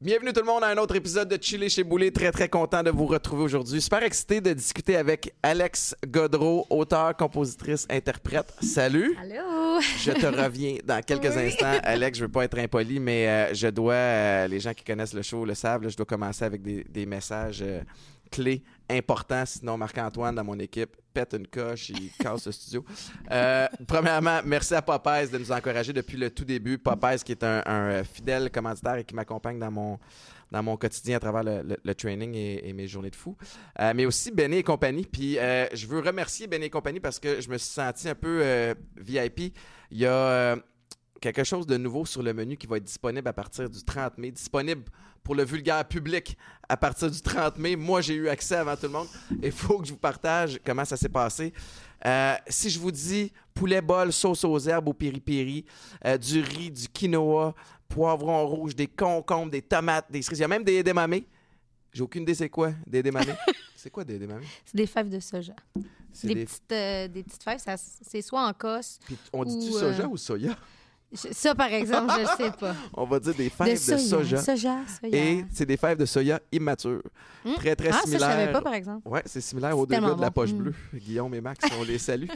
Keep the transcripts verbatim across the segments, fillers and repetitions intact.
Bienvenue tout le monde à un autre épisode de Chiller chez boulay. Très, très content de vous retrouver aujourd'hui. Super excité de discuter avec Alexe Gaudreault, auteure, compositrice, interprète. Salut! Allô! Je te reviens dans quelques oui. instants. Alexe, je veux pas être impoli, mais euh, je dois, euh, les gens qui connaissent le show le savent, là, je dois commencer avec des, des messages euh, clés, importants. Sinon, Marc-Antoine, dans mon équipe, pète une coche, il casse le studio. Euh, premièrement, merci à Popeye's de nous encourager depuis le tout début. Popeye's qui est un, un fidèle commanditaire et qui m'accompagne dans mon, dans mon quotidien à travers le, le, le training et, et mes journées de fou. Euh, mais aussi Benny et compagnie. Puis euh, je veux remercier Benny et compagnie parce que je me suis senti un peu euh, V I P. Il y a euh, quelque chose de nouveau sur le menu qui va être disponible à partir du trente mai. Disponible pour le vulgaire public à partir du trente mai. Moi, j'ai eu accès avant tout le monde. Il faut que je vous partage comment ça s'est passé. Euh, si je vous dis poulet bol, sauce aux herbes, au piri-piri, euh, du riz, du quinoa, poivron rouge, des concombres, des tomates, des cerises, il y a même des edamame. J'ai aucune idée c'est quoi, des edamame. C'est quoi des edamame? C'est des fèves de soja. C'est des, des... petites, euh, des petites fèves, ça, c'est soit en cosse. Puis on dit-tu euh... soja ou soya? Ça, par exemple, je ne sais pas. On va dire des fèves de, soya, de soja. soja. Soya. Et c'est des fèves de soya immatures. Mmh. Très, très ah, similaires. Ah, ça, je ne savais pas, par exemple. Oui, c'est similaire aux deux gars de la poche bleue. Mmh. Guillaume et Max, on les salue.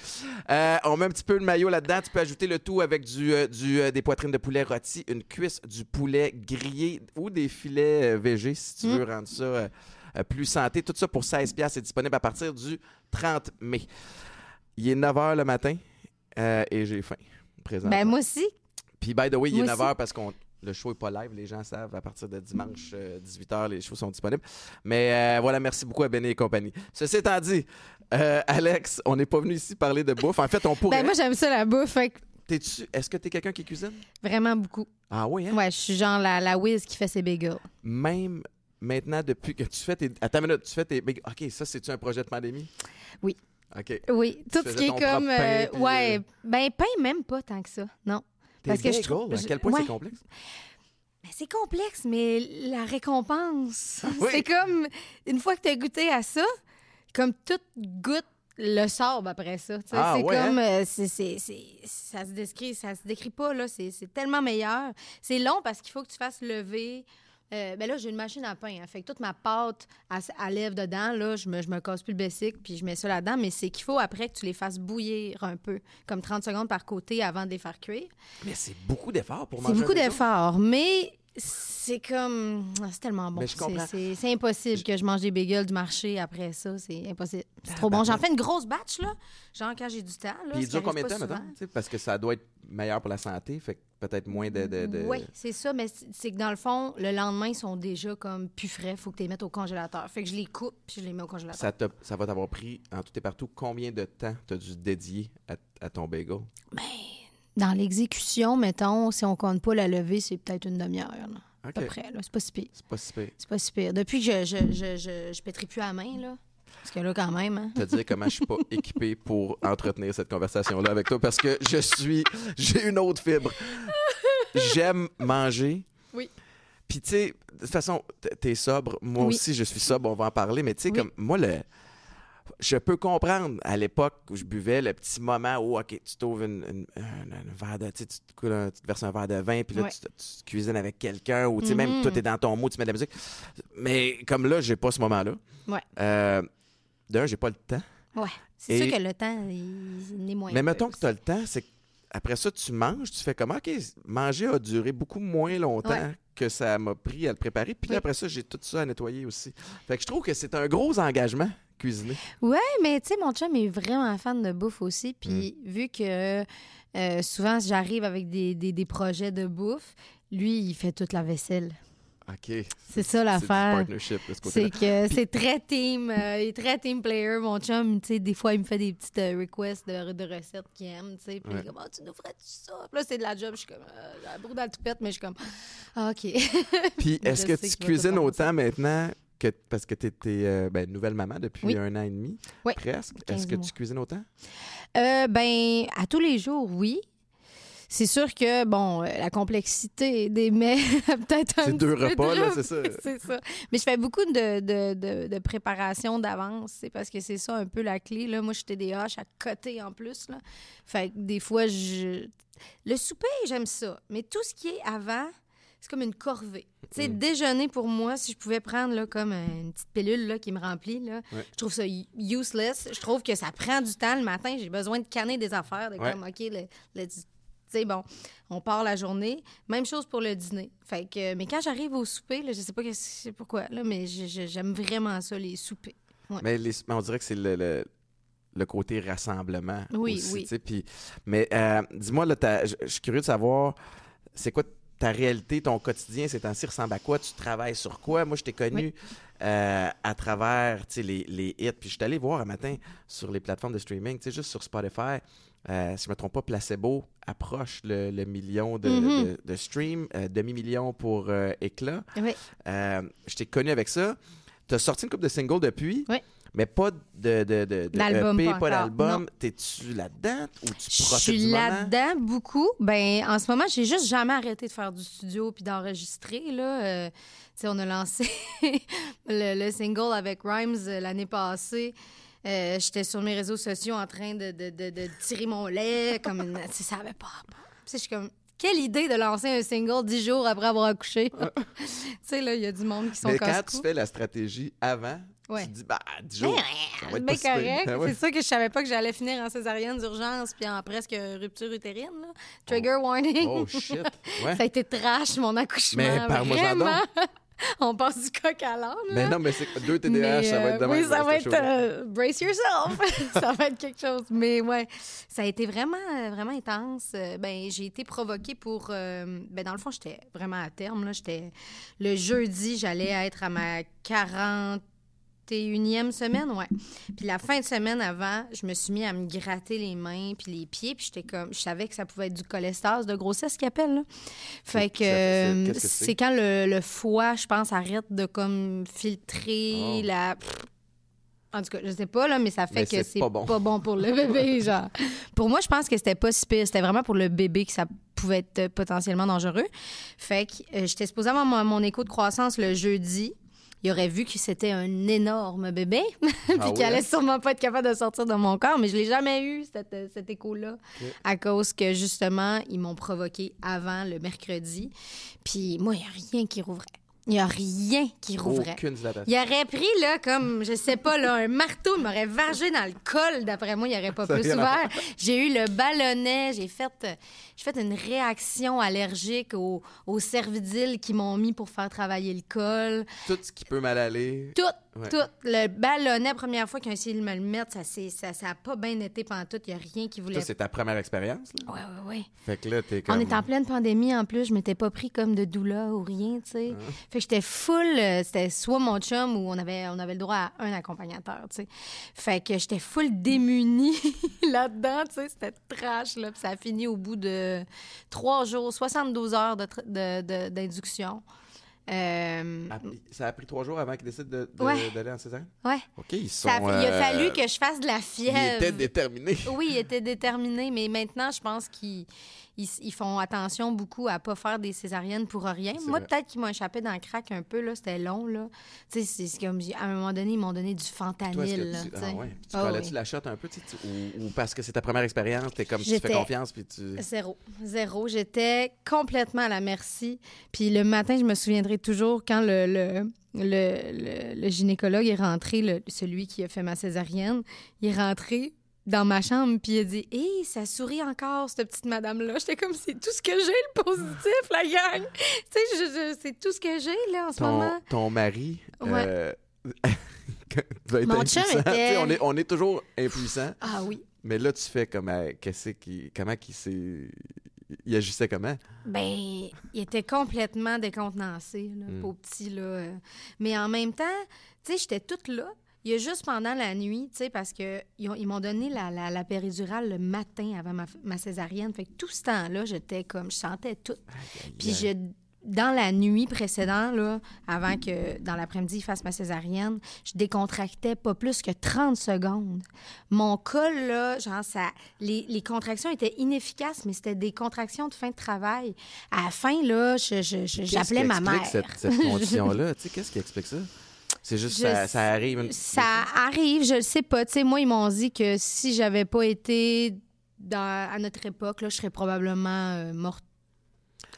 euh, on met un petit peu le maillot là-dedans. Tu peux ajouter le tout avec du, euh, du, euh, des poitrines de poulet rôties, une cuisse, du poulet grillé ou des filets euh, végés, si tu mmh. veux rendre ça euh, euh, plus santé. Tout ça pour seize dollars. C'est disponible à partir du trente mai. Il est neuf heures le matin euh, et j'ai faim. Ben, moi aussi. Puis, by the way, il est neuf heures parce que le show n'est pas live. Les gens savent, à partir de dimanche euh, dix-huit heures, les shows sont disponibles. Mais euh, voilà, merci beaucoup à Benny et compagnie. Ceci étant dit, euh, Alexe, on n'est pas venu ici parler de bouffe. En fait, on pourrait... Ben, moi, j'aime ça, la bouffe. Fait que... T'es-tu... Est-ce que t'es quelqu'un qui cuisine? Vraiment beaucoup. Ah oui, hein? Ouais, je suis genre la, la whiz qui fait ses bagels. Même maintenant, depuis que tu fais tes... Attends une minute, tu fais tes bagels. OK, ça, c'est-tu un projet de pandémie? Oui. OK. Oui, tout ce qui est comme... Pain, euh, ouais, euh... ben pain, même pas tant que ça, non. T'es parce que je trouve, je... à quel point ouais. c'est complexe? Ben, c'est complexe, mais la récompense, oui. c'est comme une fois que t'as goûté à ça, comme toute goutte le sort après ça. Ah, c'est ouais, comme hein? euh, c'est, c'est, c'est, ça se décrit, ça se décrit pas là. C'est, c'est tellement meilleur. C'est long parce qu'il faut que tu fasses lever. Euh, ben là, j'ai une machine à pain. Hein, fait que toute ma pâte à, à lèvres dedans, là, je me, je me casse plus le basic, puis je mets ça là-dedans. Mais c'est qu'il faut après que tu les fasses bouillir un peu, comme trente secondes par côté avant de les faire cuire. Mais c'est beaucoup d'efforts pour manger. C'est beaucoup d'efforts, mais c'est comme... Ah, c'est tellement bon. Mais je comprends. C'est, c'est, c'est impossible je... que je mange des bagels du marché après ça. C'est impossible. C'est ah, trop ben bon. J'en fais une grosse batch, là. Genre quand j'ai du temps. Là, puis il dure combien de temps, maintenant? Parce que ça doit être meilleur pour la santé, fait que... peut-être moins de, de, de... Oui, c'est ça, mais c'est que dans le fond, le lendemain, ils sont déjà comme plus frais. Il faut que tu les mettes au congélateur. Fait que je les coupe puis je les mets au congélateur. Ça, te, ça va t'avoir pris, en tout et partout, combien de temps tu as dû dédier à, à ton bagel? Ben, dans l'exécution, mettons, si on compte pas la levée, c'est peut-être une demi-heure, là, à okay. peu près. Là. C'est pas si pire. C'est pas si pire. C'est pas si pire. Depuis que je, je, je, je, je pétris plus à la main, là. Parce que là, quand même... Hein? Te dire comment je suis pas équipé pour entretenir cette conversation-là avec toi, parce que je suis... J'ai une autre fibre. J'aime manger. Oui. Puis, tu sais, de toute façon, t'es sobre. Moi oui. aussi, je suis sobre. On va en parler. Mais, tu sais, oui. comme... Moi, le... Je peux comprendre, à l'époque où je buvais, le petit moment où, OK, tu t'ouvres une, une, une, une verre de... Tu te coules un, tu te verses un verre de vin, puis là, ouais. tu, tu cuisines avec quelqu'un, ou tu sais, mm-hmm. même toi, t'es dans ton mot, tu mets de la musique. Mais comme là, j'ai pas ce moment-là. Ouais. Euh... D'un, j'ai pas le temps. Ouais. C'est et... sûr que le temps, il, il est moins. Mais mettons que tu as le temps, c'est après ça, tu manges, tu fais comme, OK, manger a duré beaucoup moins longtemps ouais. que ça m'a pris à le préparer. Puis oui. là, après ça, j'ai tout ça à nettoyer aussi. Fait que je trouve que c'est un gros engagement, cuisiner. Ouais, mais tu sais, mon chum est vraiment fan de bouffe aussi. Puis mm. vu que euh, souvent, j'arrive avec des, des, des projets de bouffe, lui, il fait toute la vaisselle. OK. C'est ça l'affaire. C'est du partnership de ce côté-là. C'est que puis... c'est très team, euh, il est très team player, mon chum. Tu sais, des fois, il me fait des petites euh, requests de, de recettes qu'il aime, tu sais. Puis ouais. il est comme, oh, tu nous ferais-tu ça? Puis là, c'est de la job. Je suis comme, euh, la broue dans le toupette, mais je suis comme, ah, OK. Puis est-ce que tu cuisines autant ça. Maintenant que, parce que tu es euh, ben, nouvelle maman depuis oui. un an et demi, oui. presque. Est-ce que mois. Tu cuisines autant? Euh, ben, à tous les jours, oui. C'est sûr que, bon, la complexité des mets, peut-être un peu. C'est deux repas, là, c'est ça. C'est ça. Mais je fais beaucoup de, de, de, de préparation d'avance, c'est parce que c'est ça un peu la clé. Là, moi, je T D A H à côté en plus. Là. Fait que des fois, je... le souper, j'aime ça. Mais tout ce qui est avant, c'est comme une corvée. Tu sais, mmh. déjeuner, pour moi, si je pouvais prendre là, comme une petite pilule là, qui me remplit, là, ouais. je trouve ça useless. Je trouve que ça prend du temps le matin. J'ai besoin de canner des affaires, de ouais. comme, OK, le, le, tu sais, bon, on part la journée. Même chose pour le dîner. Fait que, mais quand j'arrive au souper, là, je sais pas que c'est pourquoi, là, mais je, je, j'aime vraiment ça, les soupers. Ouais. Mais, les, mais on dirait que c'est le... le... le côté rassemblement. Oui, aussi, oui. Tu sais, puis, mais euh, dis-moi, je suis curieux de savoir, c'est quoi ta réalité, ton quotidien, ces temps-ci ressemble à quoi? Tu travailles sur quoi? Moi, je t'ai connu oui. euh, à travers les, les hits. Puis je suis allé voir un matin sur les plateformes de streaming, juste sur Spotify, euh, si je ne me trompe pas, Placebo approche le, le million de, mm-hmm. de, de streams, euh, demi-million pour euh, Éclat. Oui. Euh, je t'ai connu avec ça. Tu as sorti une couple de singles depuis. Oui. Mais pas de, de, de, de l'album, E P, pas, pas d'album. Non. T'es-tu là-dedans ou tu profites du moment? Je suis là-dedans beaucoup. Ben, en ce moment, j'ai juste jamais arrêté de faire du studio puis d'enregistrer. Là. Euh, t'sais, on a lancé le, le single avec Rhymes l'année passée. Euh, j'étais sur mes réseaux sociaux en train de, de, de, de tirer mon lait. Comme une... ça avait pas rapport. Je suis comme... Quelle idée de lancer un single dix jours après avoir accouché. Tu sais, là, il y a du monde qui sont casse-cou. Mais quand tu fais la stratégie avant, ouais. tu te dis, bah, dix jours, ça va être ben correct. Ah ouais. C'est sûr que je savais pas que j'allais finir en césarienne d'urgence puis en presque rupture utérine. Là. Trigger oh. warning. Oh, shit. Ouais. Ça a été trash, mon accouchement. Mais parle-moi vraiment. On passe du coq à l'âne. Mais non, mais c'est deux T D A H, mais, euh, ça va être demain. Oui, ça va être euh, brace yourself. Ça va être quelque chose. Mais ouais, ça a été vraiment, vraiment intense. Ben, j'ai été provoquée pour. Euh, ben, dans le fond, j'étais vraiment à terme. Là, j'étais le jeudi, j'allais être à ma quarante et unième semaine, ouais. Puis la fin de semaine avant, je me suis mis à me gratter les mains puis les pieds, puis j'étais comme, je savais que ça pouvait être du cholestase de grossesse qu'ils appellent, là. Fait que, euh, c'est, que c'est? c'est quand le, le foie, je pense, arrête de comme filtrer oh. la... En tout cas, je sais pas, là, mais ça fait mais que c'est, c'est pas, bon. pas bon pour le bébé, genre. Pour moi, je pense que c'était pas si pire. C'était vraiment pour le bébé que ça pouvait être potentiellement dangereux. Fait que euh, j'étais supposée avoir mon, mon écho de croissance le jeudi. Il aurait vu que c'était un énorme bébé, puis ah qu'il oui, allait hein? sûrement pas être capable de sortir de mon corps, mais je l'ai jamais eu, cette, cette écho-là, okay. à cause que, justement, ils m'ont provoqué avant, le mercredi. Puis moi, il n'y a rien qui rouvrait. Il n'y a rien qui rouvrait. Aucune dilatation. Il aurait pris, là, comme, je sais pas, là, un marteau, il m'aurait vargé dans le col. D'après moi, il n'y aurait pas ça plus ouvert. J'ai eu le ballonnet, j'ai fait, j'ai fait une réaction allergique aux, aux Cervidil qu'ils m'ont mis pour faire travailler le col. Tout ce qui peut mal aller. Tout, ouais. tout. Le ballonnet, première fois qu'ils ont essayé de me le mettre, ça n'a ça, ça pas bien été pantoute. Il n'y a rien qui voulait... Ça, c'est ta première expérience, là? Oui, oui, oui. Fait que là, t'es comme... On est en pleine pandémie, en plus. Je m'étais pas pris comme de doula ou rien, tu sais. Ah. Fait que j'étais full, c'était soit mon chum ou on avait, on avait le droit à un accompagnateur, tu sais. Fait que j'étais full démunie là-dedans, tu sais, c'était trash, là. Puis ça a fini au bout de trois jours, soixante-douze heures de, de, de, d'induction. Euh... Ça a pris trois jours avant qu'ils décident de, de, ouais. d'aller en césarienne? Oui. OK, ils sont... Ça a, euh... Il a fallu que je fasse de la fièvre. Ils étaient déterminés. Oui, ils étaient déterminés, mais maintenant, je pense qu'ils... Ils, ils font attention beaucoup à ne pas faire des césariennes pour rien. C'est Moi, vrai. peut-être qu'ils m'ont échappé dans le crack un peu. Là, c'était long. Là. C'est, c'est comme, à un moment donné, ils m'ont donné du fentanyl. Toi, là, tu... Ah, ouais. tu oh, collais-tu oui. la shot un peu? Tu, ou, ou parce que c'est ta première expérience, t'es comme, tu fais confiance? Puis tu... Zéro. Zéro. J'étais complètement à la merci. Puis le matin, je me souviendrai toujours quand le... le... Le, le, le gynécologue est rentré, le, celui qui a fait ma césarienne, il est rentré dans ma chambre, puis il a dit « Hé, ça sourit encore, cette petite madame-là. » J'étais comme « C'est tout ce que j'ai, le positif, la gang! » Tu sais, je, je, c'est tout ce que j'ai, là, en ce ton, moment. Ton mari... Ouais. Euh... Mon chum était... On est, on est toujours impuissant. Ah oui. Mais là, tu fais comme... Euh, qu'est-ce qui, comment qu'il s'est... Il agissait comment? Bien, il était complètement décontenancé, là, mm. pauvre petit, là. Mais en même temps, tu sais, j'étais toute là. Il y a juste pendant la nuit, tu sais, parce qu'ils ils m'ont donné la, la, la péridurale le matin avant ma, ma césarienne. Fait que tout ce temps-là, j'étais comme, je sentais tout. Aïe, aïe. Puis je dans la nuit précédente, là, avant que dans l'après-midi, il fasse ma césarienne, je décontractais pas plus que trente secondes. Mon col, là, genre, ça, les, les contractions étaient inefficaces, mais c'était des contractions de fin de travail. À la fin, là, je, je, je, j'appelais ma mère. Qu'est-ce qui explique cette, cette condition-là? Tu sais, qu'est-ce qui explique ça? C'est juste je, ça, ça arrive. Ça arrive, je le sais pas. Tu sais, moi, ils m'ont dit que si j'avais pas été dans, à notre époque, là, je serais probablement euh, morte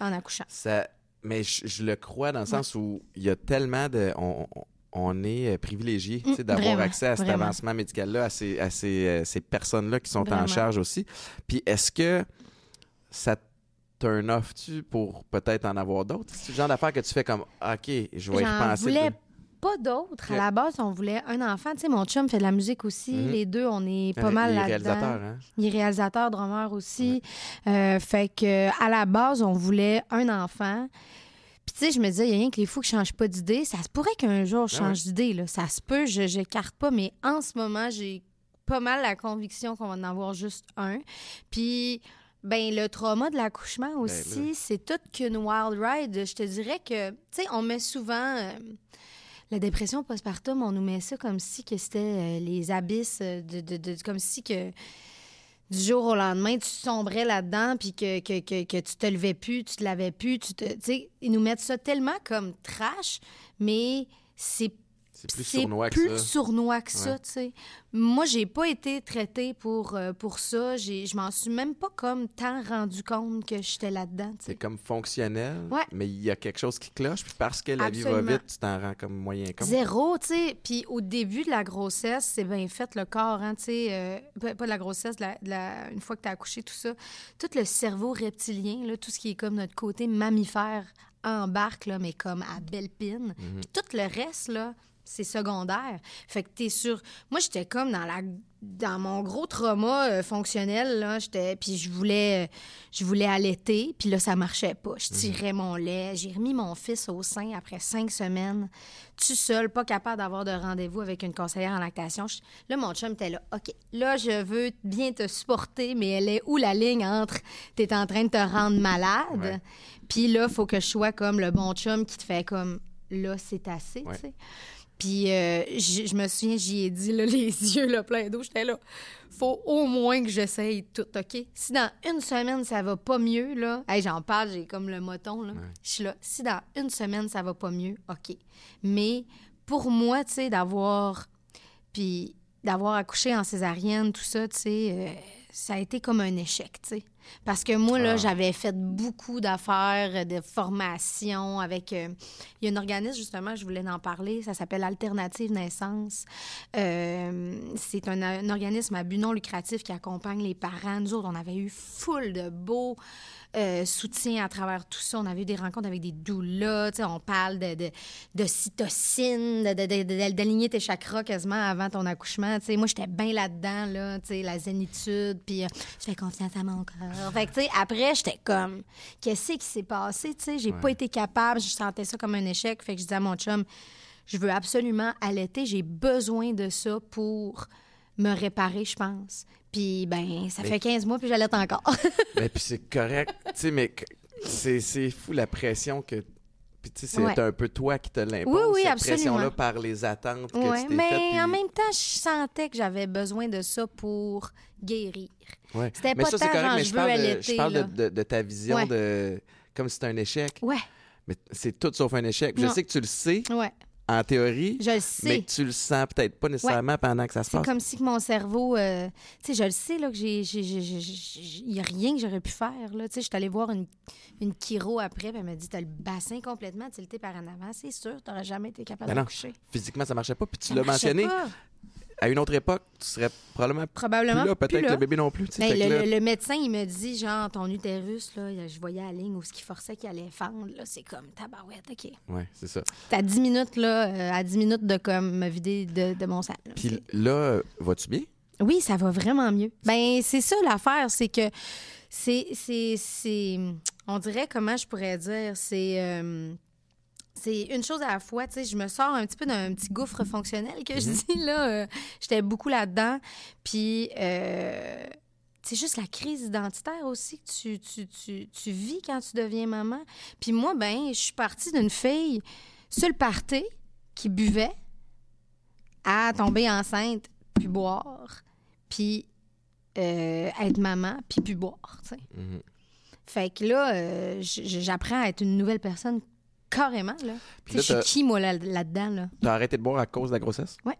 en accouchant. Ça... Mais je, je le crois dans le sens ouais. où il y a tellement de... On, on est privilégié mmh, d'avoir vraiment, accès à cet vraiment. avancement médical-là, à ces, à ces, ces personnes-là qui sont vraiment. en charge aussi. Puis est-ce que ça turn off-tu pour peut-être en avoir d'autres? C'est le genre d'affaire que tu fais comme, OK, je vais y repenser. Voulais... De... Pas d'autres. À la base, on voulait un enfant. Tu sais, mon chum fait de la musique aussi. Mm-hmm. Les deux, on est pas euh, mal là-dedans. Il est réalisateur, hein? Il est réalisateur, drummer aussi. Mm-hmm. Euh, fait que à la base, on voulait un enfant. Puis tu sais, je me disais, il y a rien que les fous qui ne changent pas d'idée. Ça se pourrait qu'un jour, je change ah ouais. d'idée. Là. Ça se peut, je n'écarte pas. Mais en ce moment, j'ai pas mal la conviction qu'on va en avoir juste un. Puis... Ben le trauma de l'accouchement aussi, ben, c'est toute qu'une wild ride. Je te dirais que, tu sais, on met souvent euh, la dépression postpartum, on nous met ça comme si que c'était euh, les abysses, de, de, de, comme si que du jour au lendemain, tu sombrais là-dedans, puis que, que, que, que tu te levais plus, tu te lavais plus. Tu sais, ils nous mettent ça tellement comme trash, mais c'est C'est plus c'est sournois que plus ça. sournois que ça, ouais. tu sais. Moi, j'ai pas été traitée pour, euh, pour ça. J'ai, je m'en suis même pas comme tant rendu compte que j'étais là-dedans, tu sais. C'est comme fonctionnel, ouais. mais il y a quelque chose qui cloche. Puis parce que la Absolument. vie va vite, tu t'en rends comme moyen compte. Zéro, tu sais. Puis au début de la grossesse, c'est bien fait le corps, hein, tu sais. Euh, pas de la grossesse, de la, de la, une fois que t'as accouché, tout ça. Tout le cerveau reptilien, là, tout ce qui est comme notre côté mammifère, embarque, là, mais comme à belle pine. Mm-hmm. Puis tout le reste, là... C'est secondaire. Fait que t'es sur... Moi, j'étais comme dans la dans mon gros trauma euh, fonctionnel, là. J'étais... Puis je voulais... je voulais allaiter, puis là, ça marchait pas. Je tirais mmh. mon lait. J'ai remis mon fils au sein après cinq semaines, tout seul, pas capable d'avoir de rendez-vous avec une conseillère en lactation. Je... Là, mon chum était là. OK, là, je veux bien te supporter, mais elle est où la ligne entre t'es en train de te rendre malade, puis là, faut que je sois comme le bon chum qui te fait comme... Là, c'est assez, ouais. tu sais. Puis euh, j- je me souviens, j'y ai dit, là, les yeux là, pleins d'eau, j'étais là, faut au moins que j'essaye tout, OK? Si dans une semaine, ça va pas mieux, là, hey, j'en parle, j'ai comme le moton, là, ouais. je suis là, si dans une semaine, ça va pas mieux, OK. Mais pour moi, tu sais, d'avoir, puis d'avoir accouché en césarienne, tout ça, tu sais, euh, ça a été comme un échec, tu sais. Parce que moi, là, ah. j'avais fait beaucoup d'affaires, de formations avec... Euh, il y a un organisme, justement, je voulais en parler, ça s'appelle Alternative Naissance. Euh, c'est un, un organisme à but non lucratif qui accompagne les parents. Nous autres, on avait eu full de beaux euh, soutiens à travers tout ça. On avait eu des rencontres avec des doulas, tu sais, on parle de, de, de cytocine, de, de, de, de, d'aligner tes chakras quasiment avant ton accouchement. Tu sais, moi, j'étais bien là-dedans, là, tu sais, la zénitude, puis euh, je fais confiance à mon corps. Fait que, tu sais, après, j'étais comme, qu'est-ce qui s'est passé, tu sais? J'ai ouais. pas été capable, je sentais ça comme un échec. Fait que je disais à mon chum, je veux absolument allaiter, j'ai besoin de ça pour me réparer, je pense. Puis, ben, ça mais... fait quinze mois, puis j'allaite encore. Mais puis c'est correct, tu sais, mais c'est, c'est fou la pression que... Puis, tu sais, c'est ouais. un peu toi qui te l'impose, oui, oui, cette absolument. pression-là par les attentes ouais. que tu t'es mais fait, puis... en même temps, je sentais que j'avais besoin de ça pour guérir. Ouais. C'était mais pas ça, tant, c'est correct, genre, mais je, je parle, de, je parle de, de, de ta vision ouais. de... Comme si c'était un échec. Ouais. Mais c'est tout sauf un échec. Non. Je sais que tu le sais. Ouais. En théorie, je le sais. Mais tu le sens peut-être pas nécessairement ouais. pendant que ça se c'est passe. C'est comme si que mon cerveau... Euh, tu sais, je le sais, là, que j'ai... Il n'y a rien que j'aurais pu faire, là. Tu sais, je suis allée voir une, une chiro après, puis elle m'a dit, t'as le bassin complètement tilté par en avant. C'est sûr, t'aurais jamais été capable ben de non. coucher. Physiquement, ça marchait pas, puis tu ça l'as mentionné. Pas. À une autre époque, tu serais probablement, probablement plus là, peut-être plus là. Que le bébé non plus. Ben, le, là... le médecin, il me dit, genre, ton utérus, là, je voyais la ligne où ce qui forçait qu'il allait fendre, là, c'est comme tabarouette, OK. Oui, c'est ça. T'as à dix minutes, là, euh, à dix minutes de comme, me vider de, de mon sang. Puis okay. là, vas-tu bien? Oui, ça va vraiment mieux. Ben c'est ça l'affaire, c'est que c'est... c'est, c'est on dirait, comment je pourrais dire, c'est... Euh, c'est une chose à la fois, tu sais, je me sors un petit peu d'un petit gouffre fonctionnel que je dis, là, euh, j'étais beaucoup là-dedans, puis, euh, c'est juste la crise identitaire aussi que tu, tu, tu, tu vis quand tu deviens maman. Puis moi, ben, je suis partie d'une fille sur le party qui buvait à tomber enceinte, puis boire, puis euh, être maman, puis puis boire, tu sais. Mm-hmm. Fait que là, euh, j'apprends à être une nouvelle personne carrément, là. Tu sais, je suis qui, moi, là, là-dedans, là? T'as arrêté de boire à cause de la grossesse? Oui.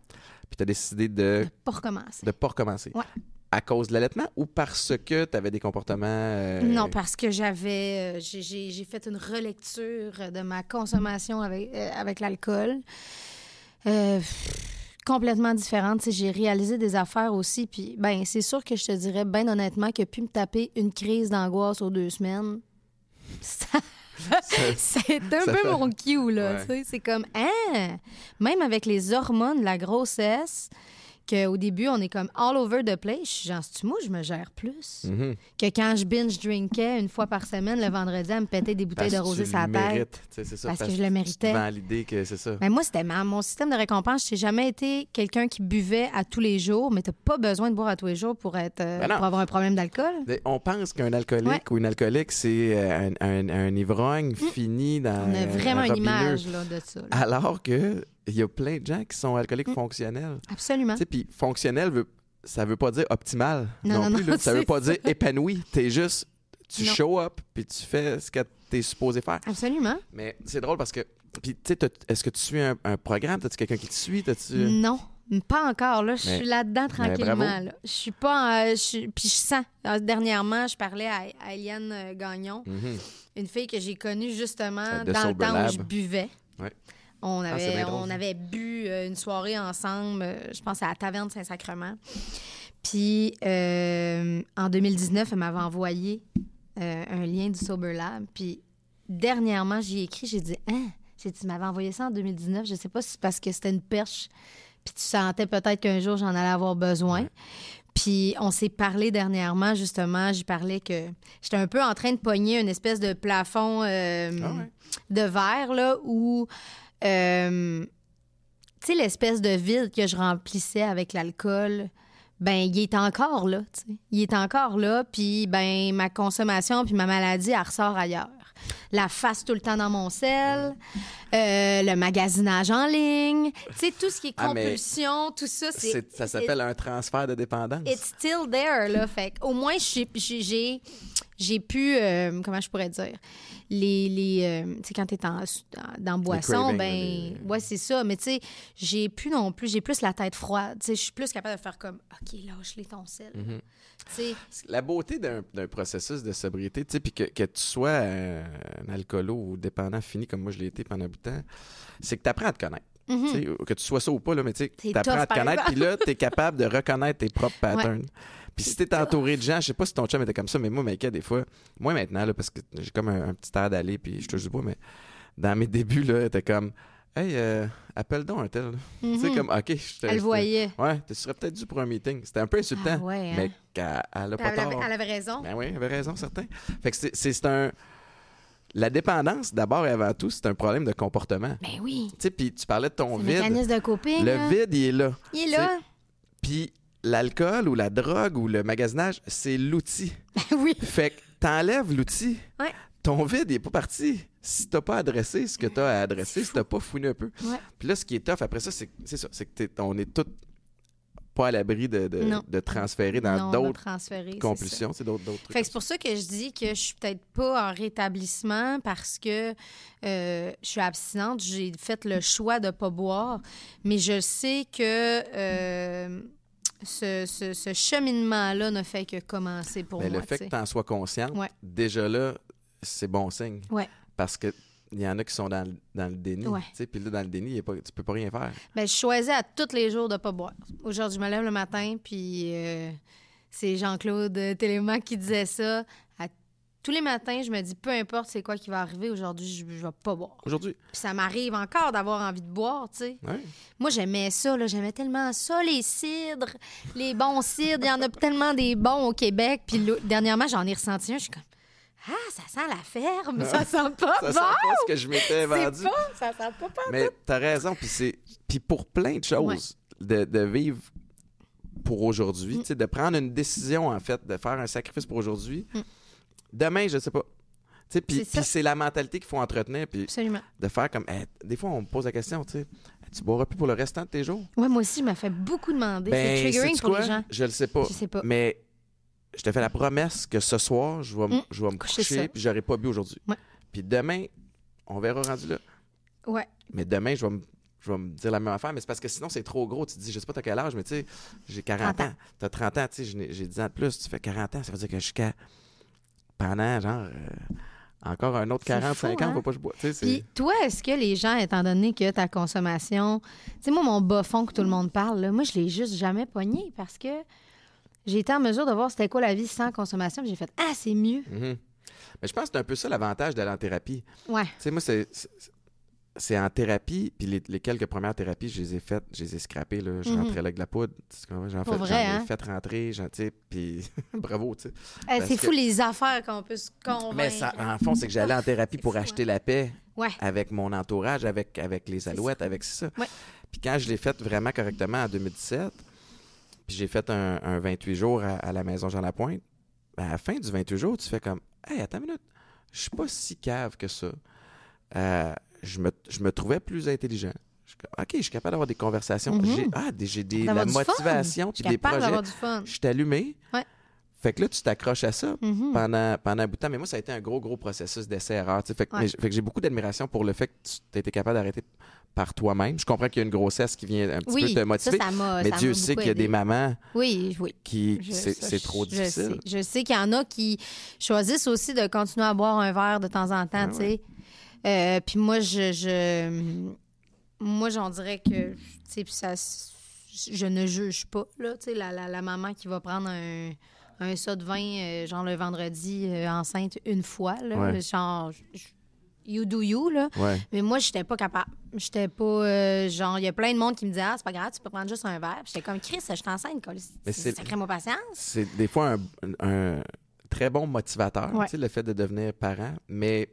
Puis t'as décidé de... De pas recommencer. De pas recommencer. Ouais. À cause de l'allaitement ou parce que tu avais des comportements... Euh... Non, parce que j'avais... Euh, j'ai, j'ai, j'ai fait une relecture de ma consommation avec, euh, avec l'alcool. Euh, complètement différente. T'sais, j'ai réalisé des affaires aussi. Puis, ben, c'est sûr que je te dirais, ben honnêtement, que pu me taper une crise d'angoisse aux deux semaines, ça... c'est un peu fait... mon cue, là. Ouais. T'sais, c'est comme, hein? Même avec les hormones de la grossesse... qu'au début, on est comme all over the place. Je suis genre, c'est-tu moi, je me gère plus? Mm-hmm. Que quand je binge-drinkais une fois par semaine, le vendredi, à me péter des bouteilles parce de rosée sur la tête. C'est ça, parce, parce que je le méritais. Parce que l'idée que c'est ça. Mais moi, c'était ma, mon système de récompense. J'ai jamais été quelqu'un qui buvait à tous les jours, mais t'as pas besoin de boire à tous les jours pour, être, euh, ben pour avoir un problème d'alcool. On pense qu'un alcoolique ouais. ou une alcoolique, c'est un, un, un ivrogne mmh. fini dans... On a vraiment une image là, de ça. Là. Alors que... il y a plein de gens qui sont alcooliques mmh. fonctionnels. Absolument. Tu sais, puis fonctionnel, veut, ça veut pas dire optimal non, non, non plus. Non, ça veut pas dire épanoui. T'es juste, tu non. show up, puis tu fais ce que t'es supposé faire. Absolument. Mais c'est drôle parce que, puis tu sais, est-ce que tu suis un, un programme? T'as-tu quelqu'un qui te suit? T'as-tu... Non, pas encore. Là, je suis là-dedans tranquillement. Là. Je suis pas... Euh, puis je sens. Alors, dernièrement, je parlais à, à Eliane Gagnon, mmh. une fille que j'ai connue justement de dans Sober le temps Lab. Où je buvais. Oui. On avait, ah, on avait bu euh, une soirée ensemble, euh, je pense à la taverne Saint-Sacrement. Puis euh, en deux mille dix-neuf, elle m'avait envoyé euh, un lien du Sober Lab. Puis dernièrement, j'y ai écrit, j'ai dit « Hein? » J'ai dit « Tu m'avais envoyé ça en deux mille dix-neuf, je sais pas si c'est parce que c'était une perche. » Puis tu sentais peut-être qu'un jour, j'en allais avoir besoin. Puis on s'est parlé dernièrement, justement, j'y parlais que j'étais un peu en train de pogner une espèce de plafond euh, ah ouais. de verre, là, où... Euh, tu sais, l'espèce de vide que je remplissais avec l'alcool, ben il est encore là, tu sais. Il est encore là, puis ben ma consommation puis ma maladie, elle ressort ailleurs. La face tout le temps dans mon sel, euh, le magasinage en ligne, tu sais, tout ce qui est compulsion, ah, tout ça, c'est... c'est ça s'appelle it, un transfert de dépendance. It's still there, là, fait au moins, j'ai... j'ai J'ai pu, euh, comment je pourrais dire, les, les euh, tu sais, quand t'es en, dans boisson, ben, les... ouais, c'est ça. Mais tu sais, j'ai pu non plus, j'ai plus la tête froide. Tu sais, je suis plus capable de faire comme, OK, lâche-les ton sel. Mm-hmm. Tu sais. La beauté d'un, d'un processus de sobriété, tu sais, puis que, que tu sois euh, un alcoolo ou dépendant fini comme moi je l'ai été pendant un bout de temps, c'est que t'apprends à te connaître. Mm-hmm. Que tu sois ça ou pas, là, mais tu apprends à te connaître, puis là, tu es capable de reconnaître tes propres patterns. Puis si tu es entouré de gens, je sais pas si ton chum était comme ça, mais moi, Maïka, des fois, moi maintenant, là, parce que j'ai comme un, un petit air d'aller, puis je touche du bois, mais dans mes débuts, là, t'es comme, hey, euh, appelle donc un tel. Mm-hmm. Tu sais, comme, OK, je te. Elle voyait. Ouais, tu serais peut-être dû pour un meeting. C'était un peu insultant, ah, ouais, hein? Mais qu'elle, elle a pas tort. Elle avait raison. Ben oui, elle avait raison, certain. Fait que c'est, c'est, c'est un. La dépendance, d'abord et avant tout, c'est un problème de comportement. Ben oui. Tu sais, puis tu parlais de ton c'est vide. Le mécanisme de coping. Le là. Vide, il est là. Il est là. Puis l'alcool ou la drogue ou le magasinage, c'est l'outil. Ben oui. Fait que t'enlèves l'outil. Ouais. Ton vide, il est pas parti. Si t'as pas adressé ce que t'as à adresser, si t'as pas fouiné un peu. Ouais. Puis là, ce qui est tough après ça, c'est, c'est ça. C'est que on est tous pas à l'abri de, de, de transférer dans non, d'autres transférer, compulsions, c'est, c'est d'autres, d'autres trucs. Fait que c'est pour ça que je dis que je suis peut-être pas en rétablissement parce que euh, je suis abstinente, j'ai fait le choix de pas boire, mais je sais que euh, ce, ce, ce cheminement-là ne fait que commencer pour ben, moi. Le fait t'sais. Que tu en sois consciente, ouais. déjà là, c'est bon signe. Ouais. Parce que il y en a qui sont dans, dans le déni. Puis là, dans le déni, y a pas, tu peux pas rien faire. Bien, je choisis à tous les jours de pas boire. Aujourd'hui, je me lève le matin, puis euh, c'est Jean-Claude Téléman qui disait ça. À tous les matins, je me dis, peu importe c'est quoi qui va arriver, aujourd'hui, je, je vais pas boire. Aujourd'hui. Puis ça m'arrive encore d'avoir envie de boire, tu sais. Ouais. Moi, j'aimais ça, là. J'aimais tellement ça, les cidres, les bons cidres. Il y en a tellement des bons au Québec. Puis dernièrement, j'en ai ressenti un, je suis comme... Ah, ça sent la ferme, non. ça sent pas ça bon! Ça sent pas ce que je m'étais vendu. Pas, ça sent pas pas. Mais t'as raison, puis c'est... Puis pour plein de choses, ouais. de, de vivre pour aujourd'hui, mm. de prendre une décision, en fait, de faire un sacrifice pour aujourd'hui. Mm. Demain, je sais pas. Puis c'est, c'est la mentalité qu'il faut entretenir. Pis de faire comme. Hey, des fois, on me pose la question, tu sais, tu boiras plus pour le restant de tes jours? Oui, moi aussi, il m'a fait beaucoup demander. Ben, c'est triggering pour quoi? Les gens. Je le sais pas. Je sais pas. Mais je te fais la promesse que ce soir, je vais, mmh, je vais me coucher puis j'aurai pas bu aujourd'hui. Puis demain, on verra rendu là. Ouais. Mais demain, je vais me. Je vais me dire la même affaire, mais c'est parce que sinon, c'est trop gros. Tu te dis, je sais pas t'as quel âge, mais tu sais, j'ai quarante ans. T'as trente ans, tu sais, j'ai dix ans de plus. Tu fais quarante ans, ça veut dire que jusqu'à pendant, genre, euh, encore un autre quarante, cinquante ans, hein? Faut pas que je bois. Puis toi, est-ce que les gens, étant donné que ta consommation... Tu sais, moi, mon bas fond que tout le monde parle, là, moi, je l'ai juste jamais pogné parce que j'ai été en mesure de voir c'était quoi la vie sans consommation, puis j'ai fait, ah, c'est mieux. Mm-hmm. Mais je pense que c'est un peu ça l'avantage d'aller en thérapie. Ouais. Tu sais, moi, c'est... c'est... c'est en thérapie, puis les, les quelques premières thérapies, je les ai faites, je les ai scrappées, là. Je mm-hmm. rentrais là avec de la poudre. J'en, fait, vrai, j'en hein? ai fait rentrer, j'en, tu sais, puis bravo, tu sais. Euh, c'est que... fou les affaires qu'on peut se convaincre. Mais ça, en fond, c'est que j'allais en thérapie pour fou, acheter ouais. la paix ouais. avec mon entourage, avec, avec les alouettes, c'est avec ça. Ouais. Puis quand je l'ai faite vraiment correctement en deux mille dix-sept, puis j'ai fait un, un vingt-huit jours à, à la Maison Jean-Lapointe, à la fin du vingt-huit jours, tu fais comme, « Hey, attends une minute, je suis pas si cave que ça. Euh, » Je me, je me trouvais plus intelligent. Je, OK, je suis capable d'avoir des conversations. Mm-hmm. J'ai, ah, des, j'ai des, la motivation puis des projets. Je suis allumé. Ouais. Fait que là, tu t'accroches à ça mm-hmm. pendant, pendant un bout de temps. Mais moi, ça a été un gros, gros processus d'essai-erreur. Fait, ouais. fait que j'ai beaucoup d'admiration pour le fait que tu as été capable d'arrêter par toi-même. Je comprends qu'il y a une grossesse qui vient un petit oui, peu te motiver. Ça, ça m'a, mais ça Dieu m'a sait qu'il y a aidé. Des mamans oui, oui. qui... Je, c'est ça, c'est je, trop je difficile. Sais. Je sais qu'il y en a qui choisissent aussi de continuer à boire un verre de temps en temps, ah, tu sais. Ouais. Euh, puis moi, je, je, moi, j'en dirais que, tu sais, puis ça, je ne juge pas, là, tu sais, la, la, la maman qui va prendre un, un seau de vin, euh, genre le vendredi, euh, enceinte, une fois, là, ouais. genre, you do you, là. Ouais. Mais moi, j'étais pas capable. J'étais pas, euh, genre, il y a plein de monde qui me disait, ah, c'est pas grave, tu peux prendre juste un verre. Puis j'étais comme, Chris, je suis enceinte, quoi. C'est, c'est sacrément patience. C'est des fois un, un très bon motivateur, ouais. tu sais, le fait de devenir parent, mais...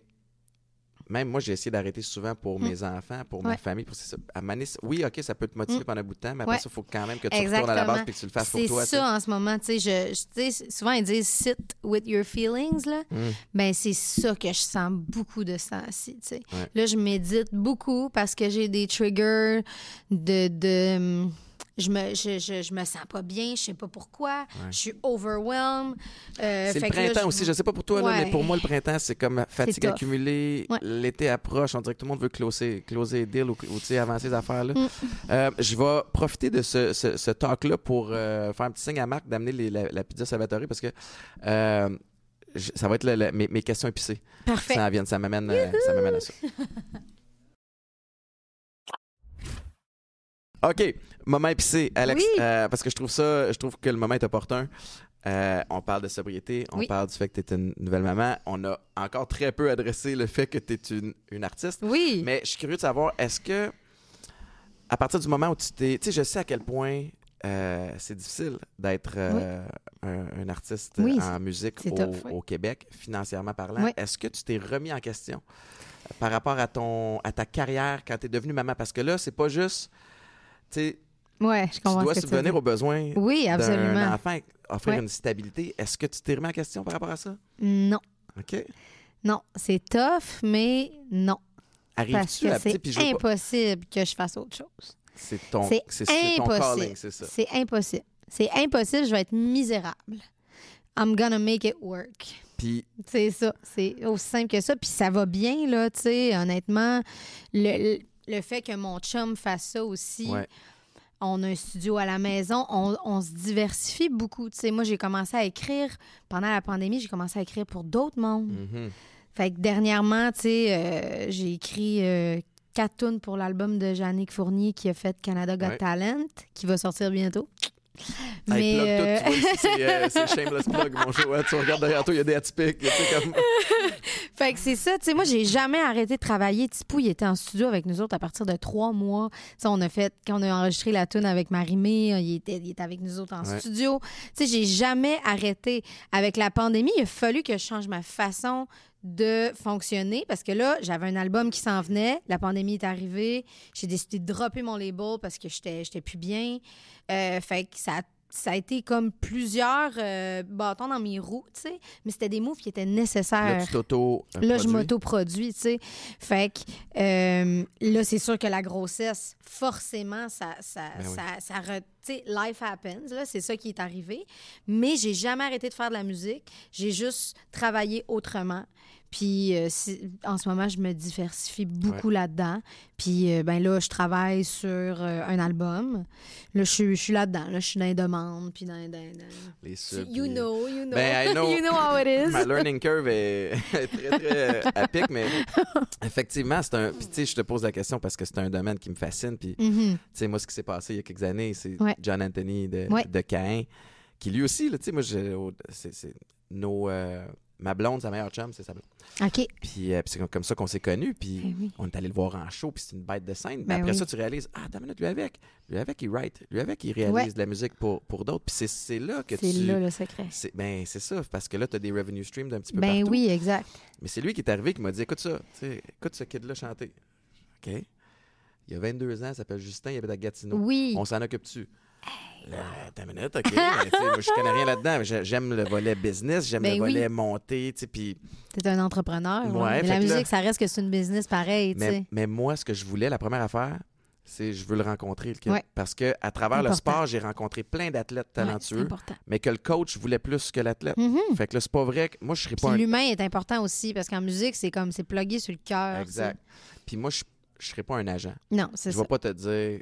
Même moi, j'ai essayé d'arrêter souvent pour mes mmh. enfants, pour ouais. ma famille. Pour ça. À Manis, oui, OK, ça peut te motiver mmh. pendant un bout de temps, mais après ouais. ça, il faut quand même que tu Exactement. Retournes à la base et que tu le fasses c'est pour toi. C'est ça, t'sais. En ce moment. T'sais, je, je, souvent, ils disent « sit with your feelings ». Mmh. Ben, c'est ça que je sens beaucoup de ça ici. Ouais. Là, je médite beaucoup parce que j'ai des triggers de... de Je me, je, je, je me sens pas bien, je sais pas pourquoi, ouais. je suis overwhelmed. Euh, c'est fait le printemps que là, aussi, je... je sais pas pour toi, ouais. là, mais pour moi, le printemps, c'est comme fatigue c'est accumulée, ouais. l'été approche, on dirait que tout le monde veut closer, closer les deals ou, ou avancer les affaires. Là. Mm. Euh, je vais profiter de ce, ce, ce talk-là pour euh, faire un petit signe à Marc d'amener les, la, la pizza Salvatore parce que euh, je, ça va être le, le, mes, mes questions épicées. Parfait. Ça en vient, ça m'amène, euh, ça m'amène à ça. OK, moment épicé, Alexe, oui. euh, parce que je trouve ça, je trouve que le moment est opportun. Euh, on parle de sobriété, on oui. parle du fait que tu es une nouvelle maman. On a encore très peu adressé le fait que tu es une, une artiste. Oui. Mais je suis curieux de savoir, est-ce que, à partir du moment où tu t'es... Tu sais, je sais à quel point euh, c'est difficile d'être euh, oui. un, un artiste oui, en musique au, top, oui. au Québec, financièrement parlant. Oui. Est-ce que tu t'es remis en question par rapport à, ton, à ta carrière quand tu es devenue maman? Parce que là, c'est pas juste... Ouais, je tu dois subvenir aux besoins oui, d'un enfant, offrir ouais. une stabilité. Est-ce que tu t'es remis en question par rapport à ça? Non. OK. Non, c'est tough, mais non. Arrives-tu parce que à... c'est je... impossible que je fasse autre chose. C'est ton, c'est c'est, c'est ton calling, c'est ça. C'est impossible. C'est impossible, je vais être misérable. I'm gonna make it work. Puis... C'est ça, c'est aussi simple que ça. Puis ça va bien, là, tu sais, honnêtement. Le... le... Le fait que mon chum fasse ça aussi, ouais. on a un studio à la maison, on, on se diversifie beaucoup. Tu sais, moi, j'ai commencé à écrire, pendant la pandémie, j'ai commencé à écrire pour d'autres mondes. Mm-hmm. Fait que dernièrement, tu sais, euh, j'ai écrit euh, quatre tunes pour l'album de Yannick Fournier qui a fait Canada Got ouais. Talent, qui va sortir bientôt. Mais hey, euh... tout, tu vois, c'est, euh, c'est shameless plug, mon show. Tu regardes derrière toi, il y a des atypiques. Il y a des comme... Fait que c'est ça. Tu sais, moi, j'ai jamais arrêté de travailler. Tipou, il était en studio avec nous autres à partir de trois mois. T'sais, on a fait, quand on a enregistré la tune avec Marie-Mé, il était, il était avec nous autres en ouais. studio. Tu sais, j'ai jamais arrêté. Avec la pandémie, il a fallu que je change ma façon de fonctionner parce que là, j'avais un album qui s'en venait, la pandémie est arrivée, j'ai décidé de dropper mon label parce que j'étais, j'étais plus bien. Euh, fait que ça a ça a été comme plusieurs euh, bâtons dans mes roues, tu sais, mais c'était des moves qui étaient nécessaires. Là, tu t'auto... Là, je m'auto-produis, tu sais. Fait que euh, là, c'est sûr que la grossesse, forcément, ça... ça, ben ça, oui. ça, ça re... Tu sais, life happens, là, c'est ça qui est arrivé. Mais j'ai jamais arrêté de faire de la musique. J'ai juste travaillé autrement. Puis euh, en ce moment, je me diversifie beaucoup ouais. là-dedans. Puis euh, ben là, je travaille sur euh, un album. Là, je, je suis là-dedans. Là, je suis dans les demandes. Puis dans, dans, dans... Les sub- you know, you know. Ben, I know. You know how it is. Ma learning curve est très, très à pic. Mais effectivement, c'est un... Puis tu sais, je te pose la question parce que c'est un domaine qui me fascine. Puis mm-hmm. tu sais, moi, ce qui s'est passé il y a quelques années, c'est ouais. John Anthony de, ouais. de Caen, qui lui aussi, tu sais, moi, j'ai... c'est, c'est nos... Euh... Ma blonde, sa meilleure chum, c'est sa blonde. OK. Puis, euh, puis c'est comme ça qu'on s'est connus. Puis ben oui. on est allé le voir en show, puis c'est une bête de scène. Ben mais après oui. ça, tu réalises, ah, attends une minute, lui avec. Lui avec, il write. Lui avec, il réalise ouais. de la musique pour, pour d'autres. Puis c'est, c'est là que c'est tu... C'est là le secret. C'est, ben, c'est ça, parce que là, tu as des revenue streams d'un petit peu ben partout. Ben oui, exact. Mais c'est lui qui est arrivé, qui m'a dit, écoute ça, écoute ce kid-là chanter. OK. Il a vingt-deux ans, il s'appelle Justin, il habite à Gatineau. Oui. On s'en occupe-tu? T'as une minute, OK. Ben, moi, je connais rien là-dedans. Mais j'aime le volet business, j'aime ben le oui. volet monter. Pis... T'es un entrepreneur. Ouais, ouais. Mais la musique, là... ça reste que c'est une business pareil. Mais, mais moi, ce que je voulais, la première affaire, c'est je veux le rencontrer. Le ouais. Parce que à travers important. Le sport, j'ai rencontré plein d'athlètes talentueux, ouais, mais que le coach voulait plus que l'athlète. Mm-hmm. Fait que là, c'est pas vrai. Que... Moi, je serais pas. Un... L'humain est important aussi, parce qu'en musique, c'est comme c'est plugué sur le cœur. Exact. Puis moi, je ne serais pas un agent. Non, c'est ça. Je ne vais pas te dire.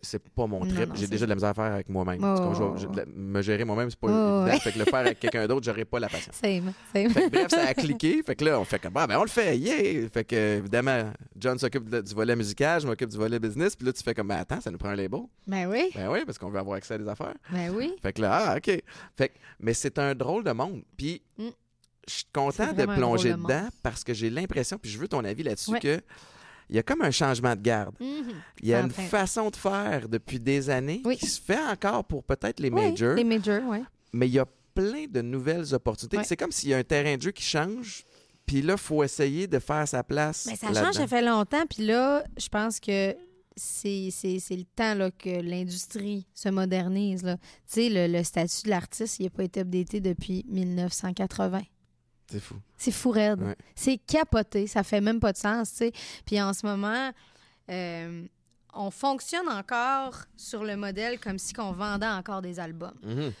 C'est pas mon trip. Non, non, j'ai déjà ça. De la misère à faire avec moi-même. Oh. Comme je, je, la, me gérer moi-même, c'est pas oh. évident. Fait que le faire avec quelqu'un d'autre, j'aurais pas la patience. Same, same. Fait que, bref, ça a cliqué. Fait que là, on fait comme, ah, ben on le fait, yeah! Fait que, évidemment, John s'occupe de, du volet musical, je m'occupe du volet business. Puis là, tu fais comme, ben attends, ça nous prend un label. Ben oui. Ben oui, parce qu'on veut avoir accès à des affaires. Ben oui. Fait que là, ah, OK. Fait que, mais c'est un drôle de monde. Puis, mm. je suis content de plonger de dedans parce que j'ai l'impression, puis je veux ton avis là-dessus, ouais. que. Il y a comme un changement de garde. Mm-hmm. Il y a enfin. Une façon de faire depuis des années oui. qui se fait encore pour peut-être les oui, majors. Les majors, oui. Mais il y a plein de nouvelles opportunités. Oui. C'est comme s'il y a un terrain de jeu qui change, puis là, il faut essayer de faire sa place. Mais ça là-dedans. Change, ça fait longtemps, puis là, je pense que c'est, c'est, c'est le temps là, que l'industrie se modernise. Tu sais, le, le statut de l'artiste, il n'a pas été updaté depuis dix-neuf cent quatre-vingt. C'est fou. C'est fou raide. Ouais. C'est capoté. Ça fait même pas de sens, tu sais. Puis en ce moment, euh, on fonctionne encore sur le modèle comme si on vendait encore des albums. Mm-hmm.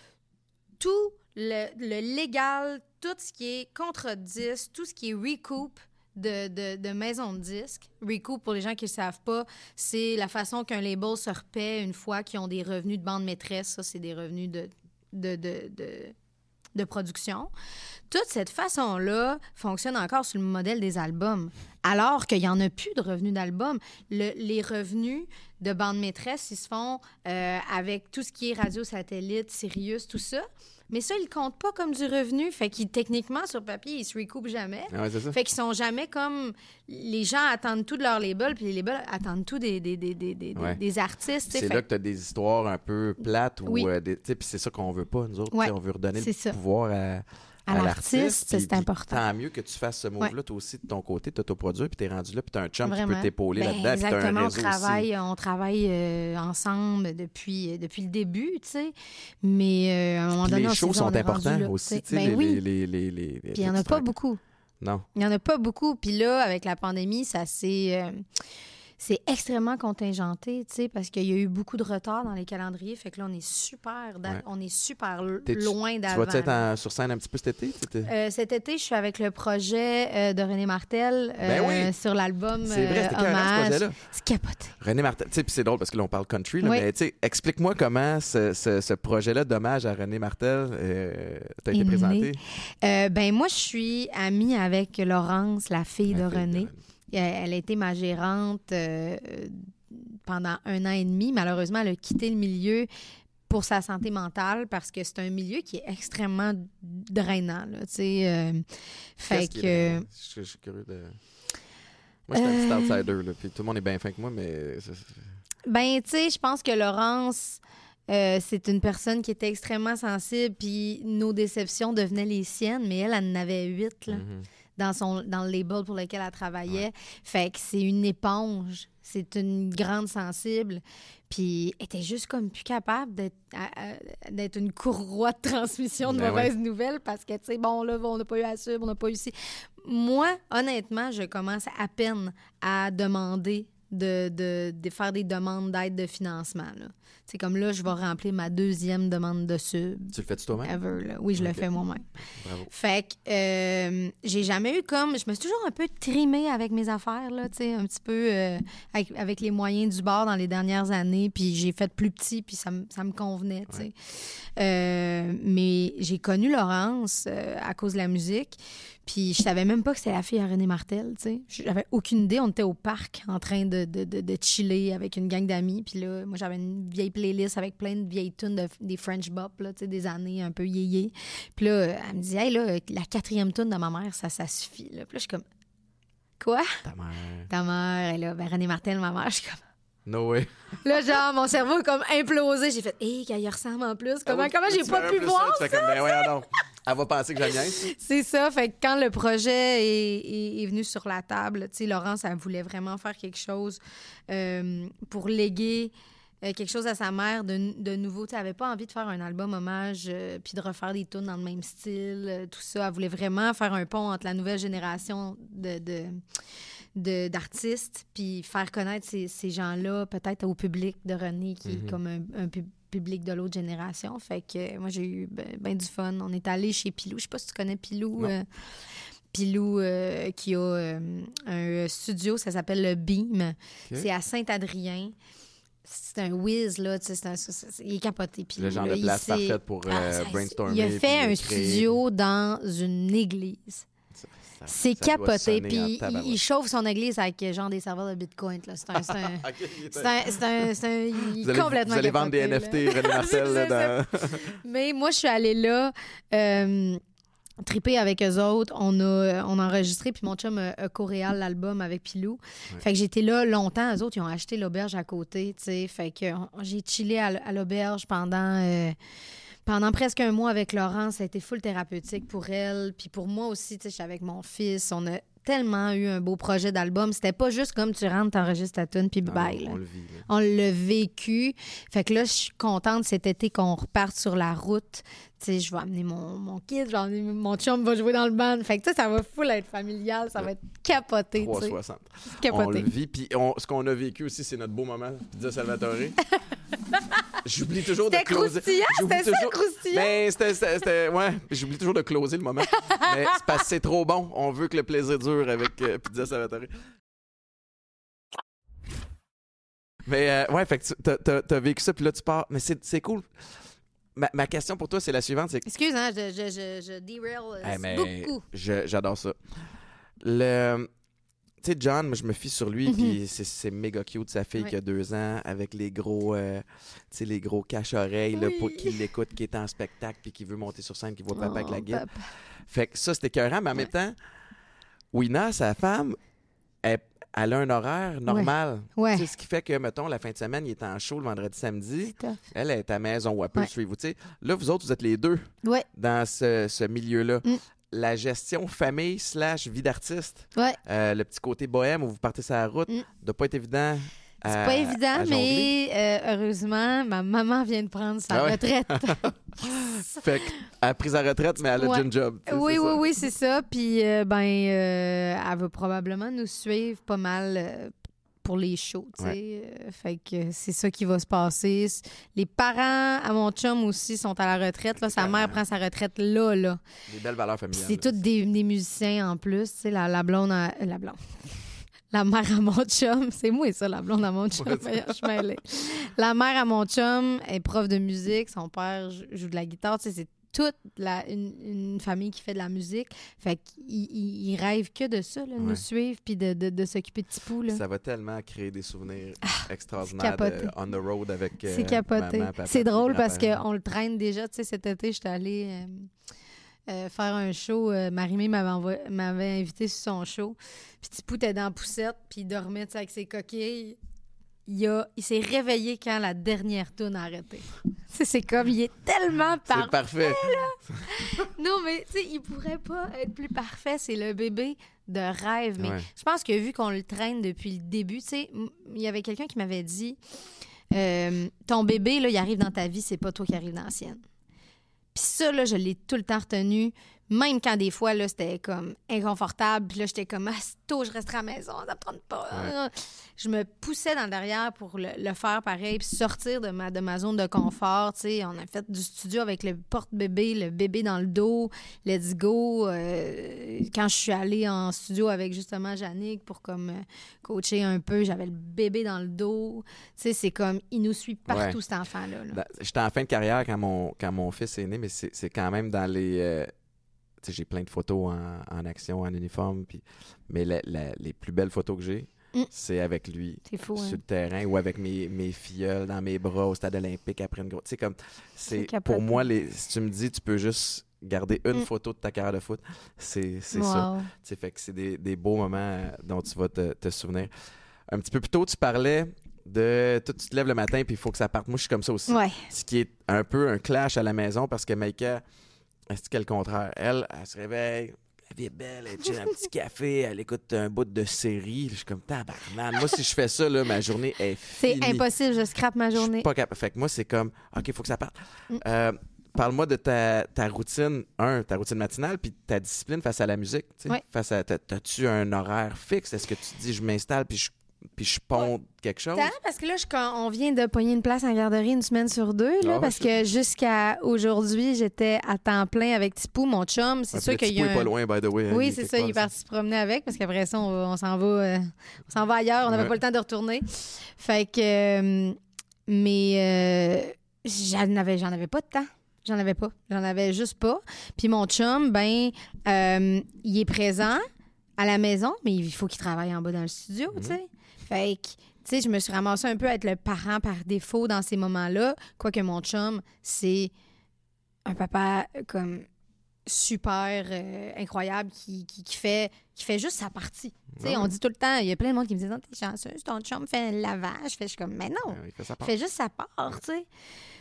Tout le, le légal, tout ce qui est contre-disque, tout ce qui est recoup de, de, de maison de disques. Recoup, pour les gens qui ne le savent pas, c'est la façon qu'un label se repaie une fois qu'ils ont des revenus de bande maîtresse. Ça, c'est des revenus de... de, de, de de production. Toute cette façon-là fonctionne encore sur le modèle des albums, alors qu'il n'y en a plus de revenus d'albums. Le, les revenus de bande maîtresse, ils se font euh, avec tout ce qui est radio, satellite, Sirius, tout ça. Mais ça, ils ne comptent pas comme du revenu. Fait qu'ils, techniquement, sur papier, ils ne se recoupent jamais. Ah ouais, c'est ça. Fait qu'ils sont jamais comme... Les gens attendent tout de leur label, puis les labels attendent tout des, des, des, des, des, ouais. des artistes. C'est fait... là que tu as des histoires un peu plates. Oui. Euh, puis c'est ça qu'on veut pas, nous autres. Ouais. On veut redonner c'est le ça. Pouvoir à, à, à l'artiste. l'artiste pis, c'est pis, important. Tant mieux que tu fasses ce move-là, ouais. toi aussi, de ton côté, t'autoproduire, puis t'es rendu là, puis t'as un chum Vraiment. Qui peut t'épauler ben, là-dedans. Exactement, un on travaille, on travaille euh, ensemble depuis, depuis le début, tu sais. Mais euh, à un moment donné, on shows sont importants là, aussi, tu sais, ben les, oui. les, les, les, les, puis il n'y en a pas beaucoup. Non. Il n'y en a pas beaucoup. Puis là, avec la pandémie, ça s'est... Euh, c'est extrêmement contingenté, tu sais, parce qu'il y a eu beaucoup de retard dans les calendriers. Fait que là, on est super, ouais. on est super l- loin d'avant. Tu vas-tu être en, sur scène un petit peu cet été? Euh, cet été, je suis avec le projet euh, de Renée Martel euh, ben oui. sur l'album C'est vrai, c'était euh, Hommage. Ce projet-là. C'est capoté. Renée Martel, tu sais, puis c'est drôle parce que là, on parle country, là, oui. mais tu sais, explique-moi comment ce, ce, ce projet-là d'hommage à Renée Martel euh, t'a été présenté. Euh, ben moi, je suis amie avec Laurence, la fille la de fille Renée. De Elle a été ma gérante euh, pendant un an et demi. Malheureusement, elle a quitté le milieu pour sa santé mentale parce que c'est un milieu qui est extrêmement drainant. Là, euh, fait que... Est... Je, je suis curieux de... Moi, je suis euh... un petit outsider. Là, puis tout le monde est bien fin que moi, mais... Ben, tu sais, je pense que Laurence... Euh, c'est une personne qui était extrêmement sensible, puis nos déceptions devenaient les siennes, mais elle, elle en avait huit, là. Mm-hmm. dans, son, dans le label pour lequel elle travaillait. Ouais. Fait que c'est une éponge. C'est une grande sensible. Puis elle était juste comme plus capable d'être, à, à, d'être une courroie de transmission de ben mauvaises ouais. nouvelles parce que, tu sais, bon, là, on n'a pas eu à suivre, on n'a pas eu ici. Moi, honnêtement, je commence à peine à demander de, de, de faire des demandes d'aide de financement. C'est comme là, je vais remplir ma deuxième demande de sub. Tu le fais-tu toi-même? Ever, là. Oui, je okay. le fais moi-même. Bravo. Fait que euh, j'ai jamais eu comme... Je me suis toujours un peu trimée avec mes affaires, là, tu sais, un petit peu euh, avec, avec les moyens du bord dans les dernières années, puis j'ai fait plus petit, puis ça, m, ça me convenait, tu sais. Euh, mais j'ai connu Laurence euh, à cause de la musique. Puis je savais même pas que c'était la fille à Renée Martel, tu sais. J'avais aucune idée. On était au parc en train de, de, de, de chiller avec une gang d'amis. Puis là, moi, j'avais une vieille playlist avec plein de vieilles tunes de, des French Bop, là, tu sais, des années un peu yéyé. Puis là, elle me dit « Hey, là, la quatrième tune de ma mère, ça, ça suffit. » Là. Puis là, je suis comme « Quoi? »« Ta mère. »« Ta mère. » Et là, ben, Renée Martel, ma mère, je suis comme... No way. Là, genre, mon cerveau est comme implosé. J'ai fait, hé, hey, qu'elle y ressemble en plus. Comment, ah oui, comment j'ai pas pu voir ça? ça comme, ben ouais, non. Elle va penser que j'aime bien. C'est ça. Fait que quand le projet est, est, est venu sur la table, tu sais, Laurence, elle voulait vraiment faire quelque chose euh, pour léguer euh, quelque chose à sa mère de, de nouveau. Tu sais, elle avait pas envie de faire un album hommage euh, puis de refaire des tunes dans le même style, euh, tout ça. Elle voulait vraiment faire un pont entre la nouvelle génération de... de De, d'artistes, puis faire connaître ces, ces gens-là, peut-être au public de Renée, qui mm-hmm. est comme un, un pub, public de l'autre génération. Fait que moi, j'ai eu ben, ben du fun. On est allé chez Pilou. Je sais pas si tu connais Pilou. Euh, Pilou, euh, qui a euh, un studio, ça s'appelle Le Beam. Okay. C'est à Saint-Adrien. C'est un whiz, là, tu sais, c'est un, c'est, il est capoté. Pilou, le genre là, de place parfaite pour euh, ah, brainstormer. Il a fait un créer. studio dans une église. Ça, c'est ça capoté, puis il, il chauffe son église avec genre des serveurs de Bitcoin. Là. C'est un... C'est un, okay, c'est un, c'est un, c'est un il est complètement vous allez capoté, vendre des N F T, Renée Martel. Là, dans... Mais moi, je suis allée là, euh, triper avec eux autres. On a, on a enregistré, puis mon chum a, a coréal l'album avec Pilou. Ouais. Fait que j'étais là longtemps. Eux autres, ils ont acheté l'auberge à côté, tu sais. Fait que on, j'ai chillé à, à l'auberge pendant... Euh, Pendant presque un mois avec Laurence, ça a été full thérapeutique pour elle. Puis pour moi aussi, tu sais, avec mon fils, on a tellement eu un beau projet d'album. C'était pas juste comme tu rentres, t'enregistres ta tune, puis bye. On le vit. Là. On l'a vécu. Fait que là, je suis contente cet été qu'on reparte sur la route. Tu sais, je vais amener mon, mon kid, genre, mon chum va jouer dans le band. Fait que ça, ça va full être familial. Ça va être capoté. trois cent soixante Capoté. On le vit. Puis on, ce qu'on a vécu aussi, c'est notre beau moment. Pizza Salvatore. J'oublie toujours c'était de closer. C'était toujours... ça, croustillant? Ben, c'était, c'était, c'était... Ouais, j'oublie toujours de closer le moment. Mais c'est parce que c'est trop bon. On veut que le plaisir dure avec euh, Pizza Salvatore. Mais euh, ouais, fait que tu, t'as, t'as, t'as vécu ça, puis là, tu pars. Mais c'est, c'est cool. Ma, ma question pour toi, c'est la suivante. C'est... Excuse, hein, je, je, je, je derail hey, mais beaucoup. Je, j'adore ça. Le... Tu sais, John, moi, je me fie sur lui, mm-hmm. puis c'est, c'est méga cute, sa fille oui. qui a deux ans, avec les gros, euh, tu sais, les gros cache-oreilles, oui. là, qui l'écoute, qui est en spectacle, puis qui veut monter sur scène, qui voit papa oh, avec la guide. Papa. Fait que ça, c'était écœurant, mais en ouais. même temps, Wina, sa femme, elle, elle a un horaire normal. Ouais. Ouais. Tu sais, ce qui fait que, mettons, la fin de semaine, il est en show le vendredi, samedi. Elle, elle est à la maison ou elle peut ouais. suivre. Tu sais, là, vous autres, vous êtes les deux ouais. dans ce, ce milieu-là. Mm. La gestion famille slash vie d'artiste, ouais. euh, le petit côté bohème où vous partez sur la route, mm. doit pas être évident. À, c'est pas évident, mais euh, heureusement, ma maman vient de prendre sa ah ouais. retraite. Yes. Fait qu'elle a pris sa retraite, mais elle a ouais. une job. Oui, oui, ça. oui, c'est ça. Puis, euh, ben, euh, elle va probablement nous suivre pas mal euh, pour les shows, tu sais. Ouais. Fait que c'est ça qui va se passer. Les parents à mon chum aussi sont à la retraite. Là, sa mère prend sa retraite là, là. Des belles valeurs familiales. C'est toutes des, des musiciens en plus, tu sais. La, la blonde à, la blonde. La mère à mon chum, c'est moi ça, la blonde à mon chum. Ouais, je mêlée. La mère à mon chum est prof de musique. Son père joue de la guitare, tu sais. C'est toute la, une, une famille qui fait de la musique. Fait qu'ils rêvent que de ça, là, ouais. nous suivre puis de, de, de s'occuper de Tipou. Là. Ça va tellement créer des souvenirs ah, extraordinaires de, on the road avec euh, c'est capoté. Maman, papa, c'est drôle parce qu'on le traîne déjà. Tu sais, cet été, j'étais allée euh, euh, faire un show. Euh, Marie-Mé m'avait, envoie, m'avait invitée sur son show. Puis Tipou était dans la poussette puis il dormait avec ses coquilles. il, a, il s'est réveillé quand la dernière toune a arrêté. C'est, c'est comme, il est tellement parfait. C'est parfait. Là. Non, mais tu sais, il pourrait pas être plus parfait. C'est le bébé de rêve. Mais ouais. Je pense que vu qu'on le traîne depuis le début, tu sais, il y avait quelqu'un qui m'avait dit euh, ton bébé, là, il arrive dans ta vie, c'est pas toi qui arrive dans la sienne. Puis ça, là, je l'ai tout le temps retenu. Même quand des fois, là, c'était comme inconfortable. Puis là, j'étais comme, astôt, je resterai à la maison, ça me tente pas. Ouais. Je me poussais dans le derrière pour le, le faire pareil, puis sortir de ma, de ma zone de confort. Tu sais, on a fait du studio avec le porte-bébé, le bébé dans le dos, let's go. Euh, quand je suis allée en studio avec justement Yannick pour comme coacher un peu, j'avais le bébé dans le dos. Tu sais, c'est comme, il nous suit partout, ouais. Cet enfant-là. Là. J'étais en fin de carrière quand mon, quand mon fils est né, mais c'est, c'est quand même dans les. Euh... T'sais, j'ai plein de photos en, en action, en uniforme, pis... mais la, la, les plus belles photos que j'ai, mmh. c'est avec lui, c'est fou, sur hein? le terrain, ou avec mes, mes filleuls dans mes bras au stade olympique après une grosse... T'sais, comme, c'est, c'est pour moi, les, si tu me dis tu peux juste garder une mmh. photo de ta carrière de foot, c'est, c'est wow. ça. T'sais, fait que c'est des, des beaux moments dont tu vas te, te souvenir. Un petit peu plus tôt, tu parlais... de toi, tu te lèves le matin puis il faut que ça parte. Moi, je suis comme ça aussi. Ouais. Ce qui est un peu un clash à la maison parce que Maïka... Est-ce qu'elle, le contraire? Elle, elle se réveille, la vie est belle, elle tient un petit café, elle écoute un bout de série. Je suis comme, tabarnak. Moi, si je fais ça, là, ma journée est finie. C'est impossible, je scrape ma journée. Je suis pas capable. Fait que moi, c'est comme, OK, il faut que ça parte. Mm. Euh, parle-moi de ta, ta routine, un, ta routine matinale, puis ta discipline face à la musique. Oui. Face à, t'as-tu un horaire fixe? Est-ce que tu dis, je m'installe, puis je puis je ponde ouais. quelque chose. Tant, parce que là, je, on vient de pogner une place en garderie une semaine sur deux, là, oh, parce c'est... que jusqu'à aujourd'hui, j'étais à temps plein avec Tipou, mon chum. C'est ouais, sûr qu'il y a. Tipou est un... pas loin, by the way. Oui, hein, c'est ça, il est parti se promener avec, parce qu'après ça, on, on s'en va, euh, on s'en va ailleurs, on n'avait ouais. pas le temps de retourner. Fait que, euh, mais euh, j'en avais, j'en avais pas de temps. J'en avais pas, j'en avais juste pas. Puis mon chum, ben, euh, il est présent à la maison, mais il faut qu'il travaille en bas dans le studio, mm-hmm. tu sais. Fait que, tu sais, je me suis ramassée un peu à être le parent par défaut dans ces moments-là. Quoique mon chum, c'est un papa comme super euh, incroyable qui, qui, qui, fait, qui fait juste sa partie. Tu sais, mmh. on dit tout le temps, il y a plein de monde qui me disent « T'es chanceuse, ton chum fait le lavage. » Je suis comme « Mais non, il fait, fait juste sa part. » tu sais.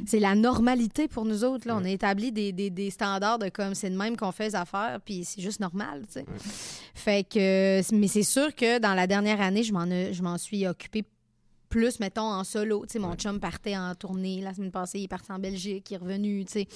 C'est la normalité pour nous autres. Là. Mmh. On a établi des, des, des standards de comme c'est de même qu'on fait les affaires, puis c'est juste normal. Tu sais. Mmh. Fait que, mais c'est sûr que dans la dernière année, je m'en, a, je m'en suis occupée plus, mettons, en solo. Tu sais, mon mmh. chum partait en tournée la semaine passée, il est parti en Belgique, il est revenu. Tu sais.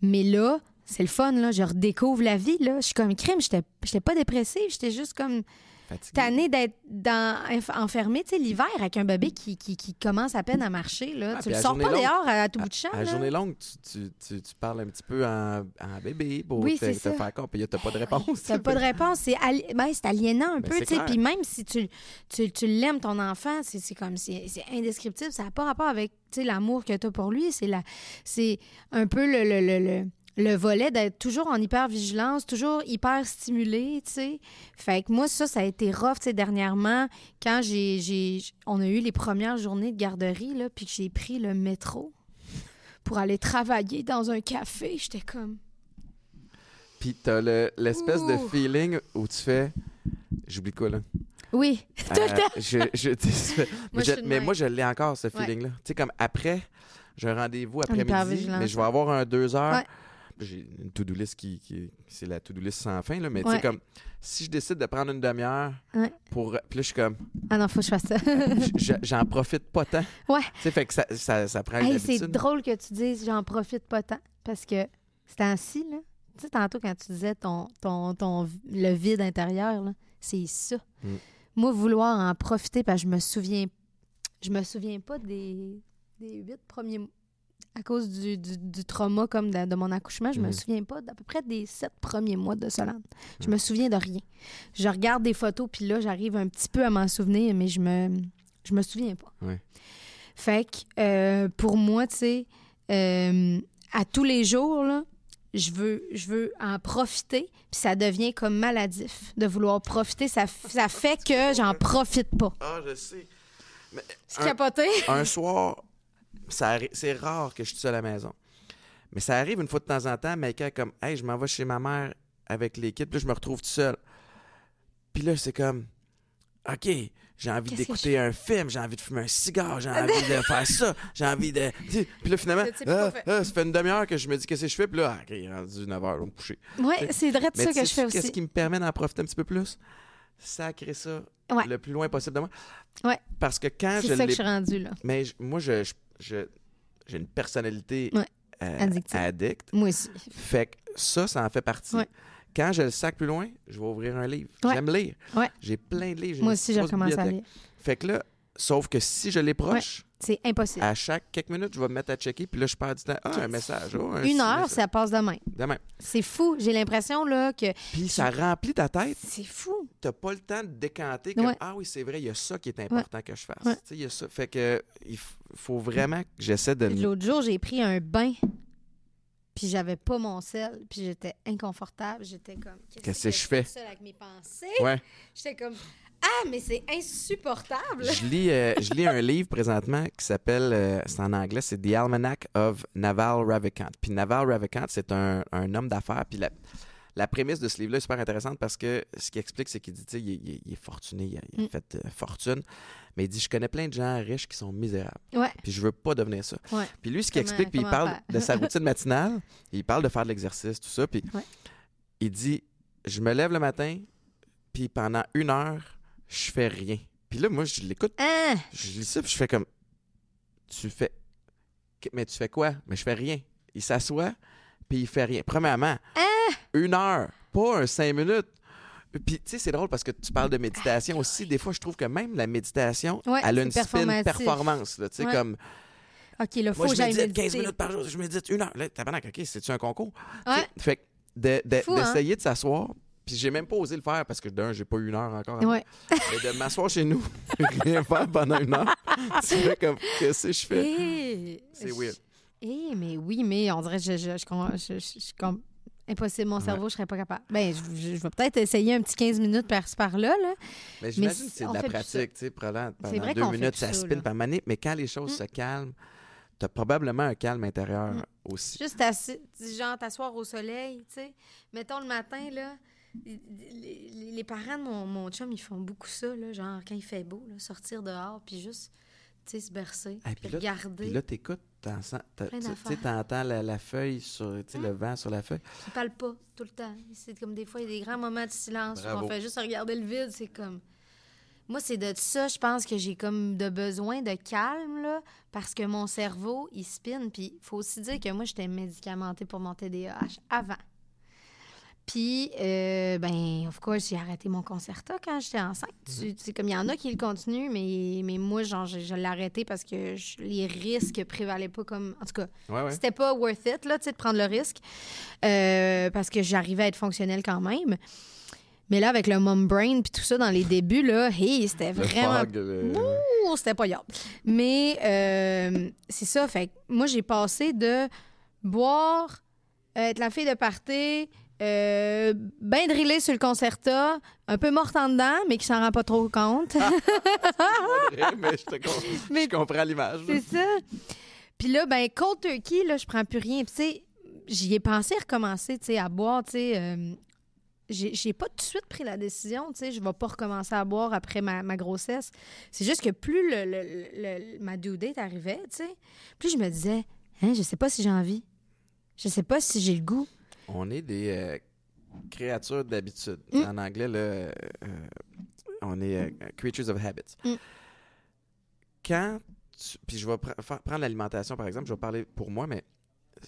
Mais là, c'est le fun, là. Je redécouvre la vie, là. Je suis comme crime. J'étais, j'étais pas dépressive. J'étais juste comme fatiguée, tannée d'être dans, enfermée. Tu sais, l'hiver, avec un bébé qui, qui, qui commence à peine à marcher, là. Ah, tu le sors pas longue, dehors à, à tout bout de champ. À la journée longue, tu, tu, tu, tu parles un petit peu en, en bébé pour oui, te, te faire compte. Puis t'as pas de réponse. Oui, t'as pas de réponse. C'est, ali... ben, c'est aliénant un ben, peu, tu sais. Puis même si tu, tu, tu l'aimes, ton enfant, c'est, c'est comme... C'est, c'est indescriptible. Ça n'a pas rapport avec, tu sais, l'amour que t'as pour lui. C'est, la... c'est un peu le... le, le, le... le volet d'être toujours en hyper-vigilance, toujours hyper-stimulé, tu sais. Fait que moi, ça, ça a été rough, tu sais, dernièrement, quand j'ai, j'ai... On a eu les premières journées de garderie, là, puis que j'ai pris le métro pour aller travailler dans un café, j'étais comme... Puis t'as le, l'espèce Ouh. de feeling où tu fais... J'oublie quoi, là? Oui, euh, tout le temps! je, je, je... moi, je, je mais moi, je l'ai encore, ce feeling-là. Ouais. Tu sais, comme après, j'ai un rendez-vous après-midi, mais je vais avoir un deux heures... Ouais. J'ai une to-do list qui, qui... C'est la to-do list sans fin, là, mais ouais. tu sais, comme... Si je décide de prendre une demi-heure ouais. pour... Puis là, je suis comme... Ah non, faut que je fasse ça. je, j'en profite pas tant. Ouais. Tu sais, fait que ça, ça, ça prend une hey, habitude. C'est drôle que tu dises « j'en profite pas tant » parce que c'est ainsi, là. Tu sais, tantôt, quand tu disais ton, ton, ton, le vide intérieur, là, c'est ça. Mm. Moi, vouloir en profiter, parce que je me souviens... Je me souviens pas des huit premiers mois. À cause du, du, du trauma comme de, de mon accouchement, je mmh. me souviens pas d'à peu près des sept premiers mois de Solane. Je mmh. me souviens de rien. Je regarde des photos, puis là, j'arrive un petit peu à m'en souvenir, mais je me, je me souviens pas. Oui. Fait que euh, pour moi, tu sais, euh, à tous les jours, là, je veux, je veux en profiter, puis ça devient comme maladif de vouloir profiter. Ça, ça fait que j'en profite pas. Ah, je sais. Mais c'est un, capoté. Un soir... Ça, c'est rare que je suis seule à la maison. Mais ça arrive une fois de temps en temps, Maïka est comme « Hey, je m'en vais chez ma mère avec l'équipe, puis là, je me retrouve tout seul. » Puis là, c'est comme « OK, j'ai envie Qu'est-ce d'écouter un film, j'ai envie de fumer un cigare, j'ai envie de faire ça, j'ai envie de... Puis là, finalement, ah, ah, ça fait une demi-heure que je me dis qu'est-ce que je fais, puis là, il est rendu neuf heures, on me coucher. Oui, c'est vrai de ça que je fais aussi. Qu'est-ce qui me permet d'en profiter un petit peu plus? Sacrer ça ouais. le plus loin possible de moi. Oui. Parce que quand c'est je C'est ça l'ai... que je suis rendue, là. Mais je, moi, je, je, je, j'ai une personnalité ouais. euh, addict. Moi aussi. Fait que ça, ça en fait partie. Ouais. Quand je le sac plus loin, je vais ouvrir un livre. Ouais. J'aime lire. Ouais. J'ai plein de livres. J'ai Moi aussi, j'ai commencé à lire. Fait que là, sauf que si je les proche, ouais. c'est impossible. À chaque quelques minutes, je vais me mettre à checker, puis là, je perds du temps. Ah, okay. un message. Oh, un Une heure, message. Ça passe demain. Demain. C'est fou. J'ai l'impression là que. Puis ça je... remplit ta tête. C'est fou. T'as pas le temps de décanter. Comme, ouais. Ah oui, c'est vrai. Il y a ça qui est important ouais. que je fasse. Ouais. Tu sais, il y a ça. Fait que il faut vraiment que j'essaie de. L'autre jour, j'ai pris un bain. Puis j'avais pas mon sel, puis j'étais inconfortable. J'étais comme, qu'est-ce, qu'est-ce que je fais? Seule avec mes pensées. Ouais. J'étais comme, ah, mais c'est insupportable. Je lis, euh, je lis un livre présentement qui s'appelle, euh, c'est en anglais, c'est The Almanac of Naval Ravikant. Puis Naval Ravikant, c'est un, un homme d'affaires. Puis la, la prémisse de ce livre-là est super intéressante parce que ce qu'il explique, c'est qu'il dit, tu sais, il, il, il est fortuné, il a, il a mm. fait euh, fortune. Mais il dit, je connais plein de gens riches qui sont misérables. Ouais. Puis je veux pas devenir ça. Ouais. Puis lui, ce qu'il comment, explique, puis il parle de sa routine matinale, il parle de faire de l'exercice, tout ça. Puis ouais. il dit, je me lève le matin, puis pendant une heure, je fais rien. Puis là, moi, je l'écoute. Hein? Je lis ça, puis je fais comme, tu fais, mais tu fais quoi? Mais je fais rien. Il s'assoit, puis il fait rien. Premièrement, hein? une heure, pas un cinq minutes. Puis, tu sais, c'est drôle parce que tu parles de méditation ah, aussi. Des fois, je trouve que même la méditation, ouais, elle a une spin performance. Tu sais, ouais. comme... OK, là, faut moi, que j'aille méditer. Moi, je médite quinze minutes par jour. Je médite une heure. Là, tabarnak, OK, c'est-tu un concours? Ouais. Fait que de, de, fou, d'essayer hein? de s'asseoir... Puis j'ai même pas osé le faire parce que, d'un, j'ai pas eu une heure encore. Ouais. Et de m'asseoir chez nous, rien faire pendant une heure, tu fais comme... Qu'est-ce que je fais? Et... C'est weird. Eh, mais oui, mais on dirait que je... je, je, je, je, je, je impossible, mon cerveau, ouais. je serais pas capable. Ben, je, je, je vais peut-être essayer un petit quinze minutes par-ci, par-là. Là. Mais j'imagine mais si que c'est de la pratique, tu sais, pendant deux minutes, ça spine par manip, mais quand les choses mm. se calment, t'as probablement un calme intérieur mm. aussi. Juste, assis, genre, t'asseoir au soleil, tu sais. Mettons, le matin, là, les, les parents de mon, mon chum, ils font beaucoup ça, là, genre, quand il fait beau, là, sortir dehors, puis juste, tu sais, se bercer, ah, puis là, regarder. Puis là, t'écoutes. Tu entends la, la feuille, sur, hum. le vent sur la feuille. Je ne parle pas tout le temps. C'est comme des fois, il y a des grands moments de silence Bravo. Où on fait juste regarder le vide. C'est comme... Moi, c'est de ça, je pense que j'ai comme de besoin de calme, là, parce que mon cerveau, il spinne. Puis il faut aussi dire que moi, j'étais médicamentée pour mon T D A H avant. Puis, euh, ben, of course, j'ai arrêté mon Concerta quand j'étais enceinte. Mm-hmm. C'est comme il y en a qui le continuent, mais, mais moi, genre, je, je l'ai arrêté parce que je, les risques prévalaient pas comme. En tout cas, ouais, ouais. c'était pas worth it, là, tu sais, de prendre le risque. Euh, parce que j'arrivais à être fonctionnelle quand même. Mais là, avec le mom brain puis tout ça dans les débuts, là, hey, c'était vraiment. Le... Ouh, c'était pas yard. Mais euh, c'est ça, fait que moi, j'ai passé de boire, être la fille de party. Euh, ben drillée sur le Concerta, un peu morte en dedans, mais qui s'en rend pas trop compte. mais je, te comprends, mais, je comprends l'image. C'est ça. Puis là, ben cold turkey, là, je prends plus rien. Puis tu sais, j'y ai pensé recommencer, tu sais, à boire, tu sais. Euh, j'ai, j'ai pas tout de suite pris la décision, tu sais, je vais pas recommencer à boire après ma, ma grossesse. C'est juste que plus le, le, le, le, ma due date arrivait, tu sais, plus je me disais, hein, je sais pas si j'ai envie. Je sais pas si j'ai le goût. On est des euh, créatures d'habitude. Mm. En anglais, là, euh, on est euh, creatures of habits. Mm. Quand tu, puis je vais pr- faire, prendre l'alimentation, par exemple, je vais parler pour moi, mais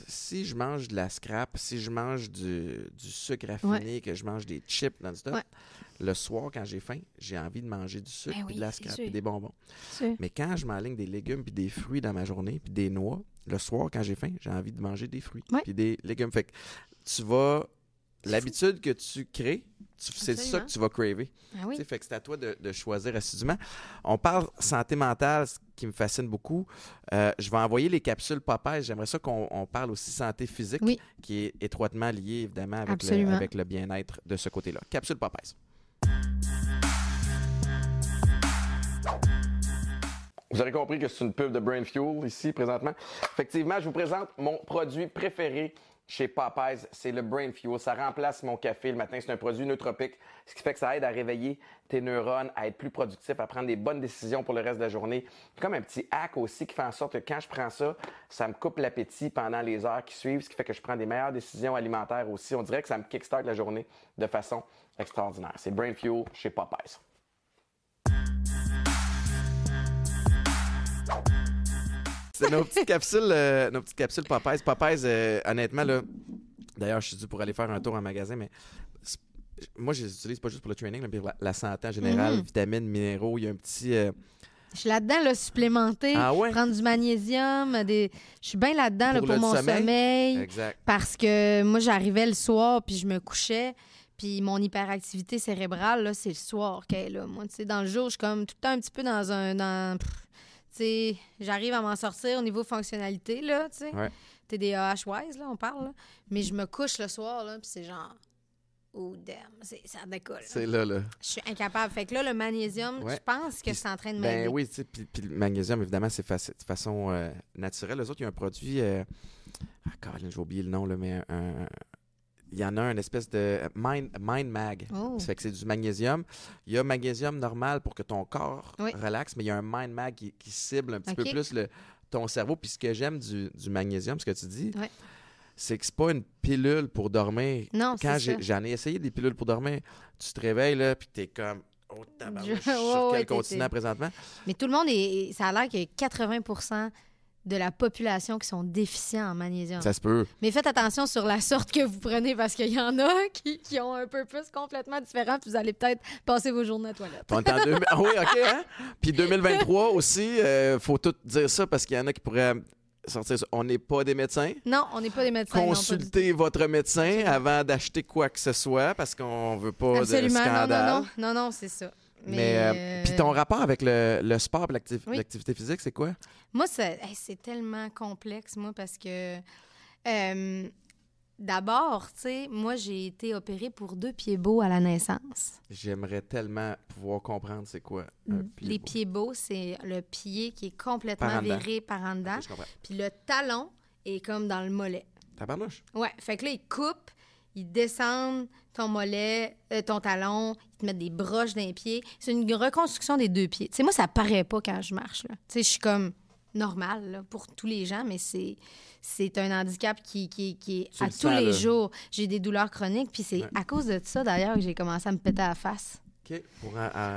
si je mange de la scrap, si je mange du, du sucre raffiné, ouais. que je mange des chips dans le stock, ouais. le soir, quand j'ai faim, j'ai envie de manger du sucre, ben oui, puis de la scrap, puis des bonbons. C'est. Mais quand je m'enligne des légumes, puis des fruits dans ma journée, puis des noix, le soir, quand j'ai faim, j'ai envie de manger des fruits, ouais. puis des légumes. Fait que, tu vas... L'habitude que tu crées, tu, c'est ça que tu vas craver. Ah oui. Fait que c'est à toi de, de choisir assidûment. On parle santé mentale, ce qui me fascine beaucoup. Euh, je vais envoyer les capsules Popeye's. J'aimerais ça qu'on on parle aussi santé physique, oui. qui est étroitement liée, évidemment, avec le, avec le bien-être de ce côté-là. Capsule Popeye's. Vous aurez compris que c'est une pub de Brain Fuel ici, présentement. Effectivement, je vous présente mon produit préféré chez Popeye's, c'est le Brain Fuel. Ça remplace mon café le matin. C'est un produit nootropique, ce qui fait que ça aide à réveiller tes neurones, à être plus productif, à prendre des bonnes décisions pour le reste de la journée. Comme un petit hack aussi qui fait en sorte que quand je prends ça, ça me coupe l'appétit pendant les heures qui suivent, ce qui fait que je prends des meilleures décisions alimentaires aussi. On dirait que ça me kickstart la journée de façon extraordinaire. C'est Brain Fuel chez Popeye's. Nos petites capsules, euh, nos petites capsules Popeye's. Popeye's, euh, honnêtement, là, d'ailleurs, je suis dû pour aller faire un tour en magasin, mais moi, je les utilise pas juste pour le training, là, mais la, la santé en général, mm-hmm. vitamines, minéraux, il y a un petit... Euh... Je suis là-dedans, là, supplémenter, ah ouais? prendre du magnésium, des... je suis bien là-dedans pour, là, pour le mon sommeil. sommeil exact. Parce que moi, j'arrivais le soir, puis je me couchais, puis mon hyperactivité cérébrale, là, c'est le soir qu'elle est là. Moi, tu sais, dans le jour, je suis comme tout le temps un petit peu dans un... Dans... T'sais, j'arrive à m'en sortir au niveau fonctionnalité, là, tu sais. Ouais. T D A H-wise, là, on parle, là. Mais je me couche le soir, là, puis c'est genre... Oh, damn, c'est, ça décolle. Là. C'est là, là. Je suis incapable. Fait que là, le magnésium, ouais. je pense que pis, c'est en train de m'aider. Ben oui, tu sais, puis le magnésium, évidemment, c'est faci- de façon euh, naturelle. Eux autres, il y a un produit... Euh... Ah, Caroline, j'ai oublié le nom, là, mais un... Il y en a une espèce de Mind, mind Mag. Oh. Ça fait que c'est du magnésium. Il y a magnésium normal pour que ton corps oui. relaxe, mais il y a un Mind Mag qui, qui cible un petit okay. peu plus le, ton cerveau. Puis ce que j'aime du, du magnésium, ce que tu dis, oui. c'est que c'est pas une pilule pour dormir. Non, Quand c'est j'ai, ça. J'en ai essayé des pilules pour dormir. Tu te réveilles, là, puis t'es comme... Oh, tabarou, je suis ouais, sur quel ouais, continent t'es... présentement. Mais tout le monde, est, ça a l'air qu'il y a quatre-vingts pour cent de la population qui sont déficients en magnésium. Ça se peut. Mais faites attention sur la sorte que vous prenez parce qu'il y en a qui, qui ont un purpose complètement différent puis vous allez peut-être passer vos journées à la toilette. On est en deux mille... Oui, OK, hein? Puis deux mille vingt-trois aussi, euh, faut tout dire ça parce qu'il y en a qui pourraient... Sortir ça. On n'est pas des médecins. Non, on n'est pas des médecins. Consultez non, votre médecin avant d'acheter quoi que ce soit parce qu'on ne veut pas Absolument, de scandale. Non, non, non, non, c'est ça. Mais, mais euh, euh... puis ton rapport avec le, le sport et l'activ- oui. l'activité physique, c'est quoi? Moi, ça, hey, c'est tellement complexe, moi, parce que euh, d'abord, tu sais, moi, j'ai été opérée pour deux pieds beaux à la naissance. J'aimerais tellement pouvoir comprendre c'est quoi un pied Les beau. Pieds beaux, c'est le pied qui est complètement par viré par en dedans. Okay, puis le talon est comme dans le mollet. Tabarnouche? Ouais, fait que là, il coupe. Ils descendent ton mollet, euh, ton talon, ils te mettent des broches dans les pieds. C'est une reconstruction des deux pieds. Tu sais, moi, ça paraît pas quand je marche. Tu sais, je suis comme normale là, pour tous les gens, mais c'est, c'est un handicap qui, qui, qui est à tous les là. jours. J'ai des douleurs chroniques, puis c'est ouais. à cause de ça, d'ailleurs, que j'ai commencé à me péter à la face. Okay. Tu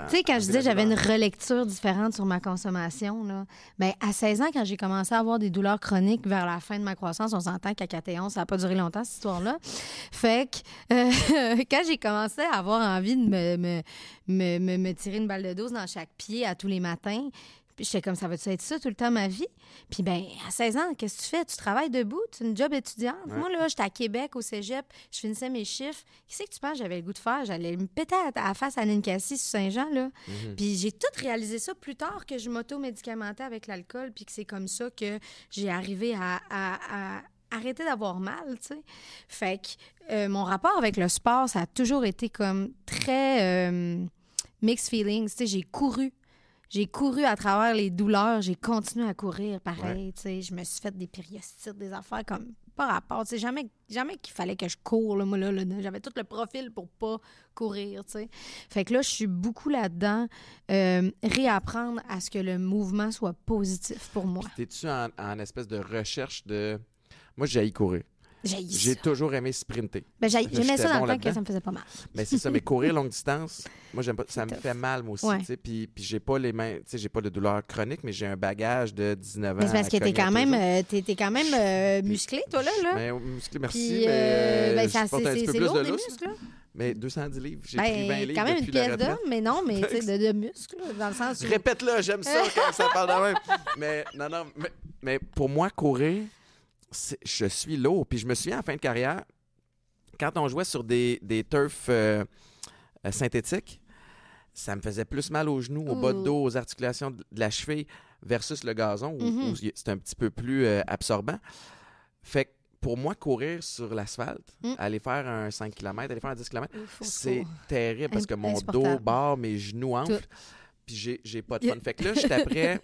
sais, quand je disais j'avais une relecture différente sur ma consommation, là, ben, à seize ans, quand j'ai commencé à avoir des douleurs chroniques vers la fin de ma croissance, on s'entend qu'à quatre et onze, ça n'a pas duré longtemps, cette histoire-là. Fait que euh, quand j'ai commencé à avoir envie de me, me, me, me, me tirer une balle de douze dans chaque pied à tous les matins, puis j'étais comme, ça va-tu être ça tout le temps, ma vie? Puis bien, à seize ans, qu'est-ce que tu fais? Tu travailles debout? Tu as une job étudiante? Ouais. Moi, là, j'étais à Québec, au cégep, je finissais mes chiffres. Qu'est-ce que tu penses que j'avais le goût de faire? J'allais me péter à la face à Ninkasi sur Saint-Jean, là. Mm-hmm. Puis j'ai tout réalisé ça plus tard que je m'auto-médicamentais avec l'alcool, puis que c'est comme ça que j'ai arrivé à, à, à arrêter d'avoir mal, tu sais. Fait que euh, mon rapport avec le sport, ça a toujours été comme très euh, mixed feelings. Tu sais, j'ai couru. J'ai couru à travers les douleurs, j'ai continué à courir, pareil, ouais. tu sais, je me suis fait des périostites, des affaires comme pas rapport, tu sais, jamais, jamais qu'il fallait que je cours, là, moi, là, là, j'avais tout le profil pour pas courir, tu sais. Fait que là, je suis beaucoup là-dedans, euh, réapprendre à ce que le mouvement soit positif pour moi. Puis t'es-tu en, en espèce de recherche de... Moi, j'ai courir. J'ai, j'ai toujours aimé sprinter. Ben, j'ai, j'aimais ça dans bon le temps que ça me faisait pas mal. Mais c'est ça, mais courir longue distance, moi, j'aime pas, ça me fait mal, moi aussi. Ouais. Tu sais, puis, puis j'ai pas les mains, tu sais, j'ai pas de douleur chronique, mais j'ai un bagage de dix-neuf ans. Mais c'est parce que t'es quand, même, euh, t'es, t'es quand même euh, musclé, toi, là. là. Ben, musclé, merci. Puis, euh, ben, je ça, porte c'est, un petit peu c'est plus lourd, de des lousse. Muscles, là. Mais deux cents livres, j'ai ben, pris vingt livres. C'est quand même une pièce d'homme, mais non, mais tu sais, de, de muscles, dans le sens où... Répète-le, j'aime ça quand ça parle de même. Mais non, non, mais pour moi, courir... C'est, je suis lourd. Puis je me souviens, en fin de carrière, quand on jouait sur des, des turfs euh, euh, synthétiques, ça me faisait plus mal aux genoux, au bas de dos, aux articulations de la cheville versus le gazon, où, mm-hmm. où c'est un petit peu plus euh, absorbant. Fait que pour moi, courir sur l'asphalte, mm. aller faire un cinq kilomètres, aller faire un dix kilomètres, Ouf, c'est fou. terrible parce que mon dos barre, mes genoux enflent, puis j'ai, j'ai pas de fun. Fait que là, je suis après...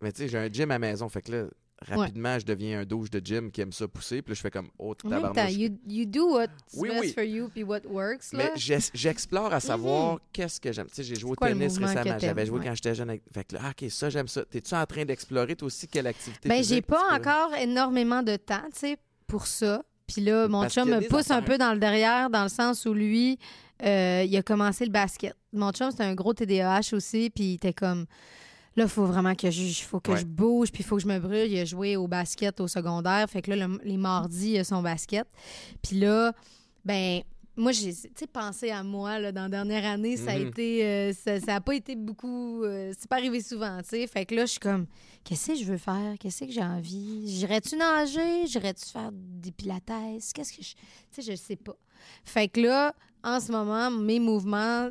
Mais tu sais, j'ai un gym à la maison, fait que là... rapidement, ouais. je deviens un douche de gym qui aime ça pousser. Puis là, je fais comme, oh, tabarnouche. You, you do what's oui, best oui. for you puis what works. Là. Mais j'explore à savoir mm-hmm. qu'est-ce que j'aime. Tu sais, j'ai joué au tennis récemment. J'avais joué ouais. quand j'étais jeune. Avec... Fait que là, ah, OK, ça, j'aime ça. T'es-tu en train d'explorer, toi aussi, quelle activité? Ben, j'ai pas encore énormément de temps, tu sais, pour ça. Puis là, mon chum me pousse un peu dans le derrière, dans le sens où lui, euh, il a commencé le basket. Mon chum, c'était un gros T D A H aussi, puis il était comme... Là, il faut vraiment que je, faut que ouais. je bouge, puis il faut que je me brûle. Il a joué au basket au secondaire. Fait que là, le, les mardis, il a son basket. Puis là, ben moi, j'ai pensé à moi là, dans la dernière année. Mm-hmm. Ça a été... Euh, ça n'a pas été beaucoup... Euh, c'est pas arrivé souvent, tu sais. Fait que là, je suis comme, qu'est-ce que je veux faire? Qu'est-ce que j'ai envie? J'irais-tu nager? J'irais-tu faire des pilates? Qu'est-ce que je... Tu sais, je sais pas. Fait que là... En ce moment, mes mouvements,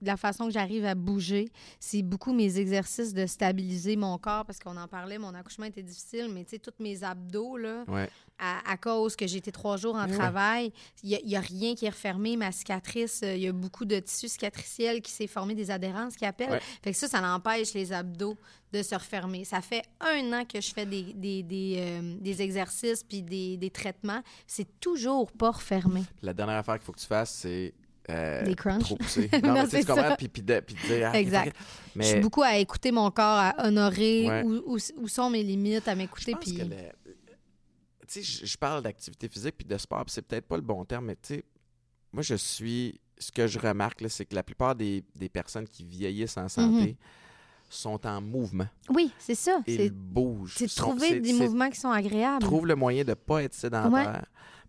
la façon que j'arrive à bouger, c'est beaucoup mes exercices de stabiliser mon corps, parce qu'on en parlait, mon accouchement était difficile, mais tous mes abdos, là, ouais. à, à cause que j'ai été trois jours en ouais. travail, il n'y a, a rien qui est refermé, ma cicatrice, il y a beaucoup de tissu cicatriciel qui s'est formé, des adhérences qui appellent. Ouais. Fait que ça, ça empêche les abdos de se refermer. Ça fait un an que je fais des, des, des, euh, des exercices puis des, des traitements. C'est toujours pas refermé. La dernière affaire qu'il faut que tu fasses, c'est euh, des crunchs. Trop poussé. Non, non, mais c'est ça. Puis, puis, de, puis de dire... Ah, exact. Mais... Je suis beaucoup à écouter mon corps, à honorer ouais. où, où, où sont mes limites, à m'écouter. Je pense puis... que le... Tu sais, je parle d'activité physique puis de sport, puis c'est peut-être pas le bon terme, mais tu sais, moi, je suis... Ce que je remarque, là, c'est que la plupart des, des personnes qui vieillissent en santé... Mm-hmm. sont en mouvement. Oui, c'est ça. Ils c'est, bougent. C'est de trouver sont, des c'est, mouvements c'est, qui sont agréables. Trouve le moyen de ne pas être sédentaire.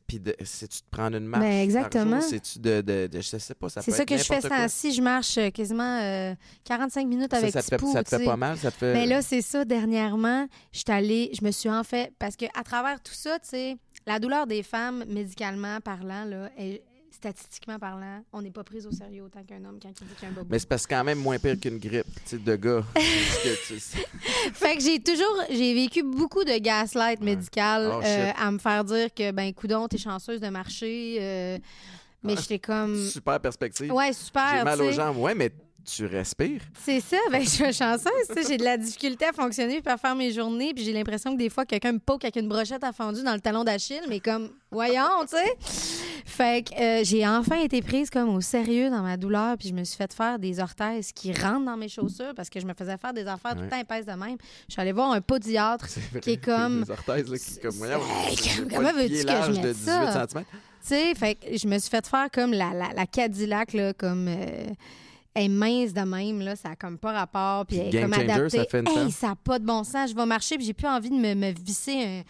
Puis, c'est-tu de prendre une marche? Ben exactement. Jour, c'est-tu de, de, de... Je sais pas, ça c'est peut ça être que je fais ça. Si je marche quasiment euh, quarante-cinq minutes ça, avec ça te Tipou. Fait, ça te fait pas mal? Ça te fait... Ben là, c'est ça. Dernièrement, je suis allée... Je me suis en fait... Parce qu'à travers tout ça, tu sais, la douleur des femmes, médicalement parlant, là, elle, statistiquement parlant, on n'est pas pris au sérieux autant qu'un homme quand il dit qu'il y a un bobo. Mais c'est parce que quand même moins pire qu'une grippe, tu sais, de gars. Fait que j'ai toujours, j'ai vécu beaucoup de gaslight ouais. médical oh, euh, à me faire dire que, ben, coudon, t'es chanceuse de marcher. Euh, mais ah, j'étais comme... Super perspective. Ouais, super. J'ai mal aux jambes. Ouais, mais tu respires. C'est ça, ben, je suis chanceuse. J'ai de la difficulté à fonctionner puis à faire mes journées. Puis j'ai l'impression que des fois, quelqu'un me poke avec une brochette à fondue dans le talon d'Achille, mais comme, voyons, tu sais. Fait que euh, j'ai enfin été prise comme au sérieux dans ma douleur, puis je me suis fait faire des orthèses qui rentrent dans mes chaussures parce que je me faisais faire des affaires ouais. tout le temps épaisse de même. Je suis allée voir un podiatre qui est comme... Des orthèses, là, qui comme... comme comment veux-tu que je mette ça? Tu sais, fait que je me suis fait faire comme la, la, la Cadillac, là, comme... Euh... Elle est mince de même, là, ça n'a comme pas rapport. Puis elle est comme adaptée. Ça fait une hey, ça n'a pas de bon sens. Je vais marcher, puis j'ai plus envie de me, me visser un...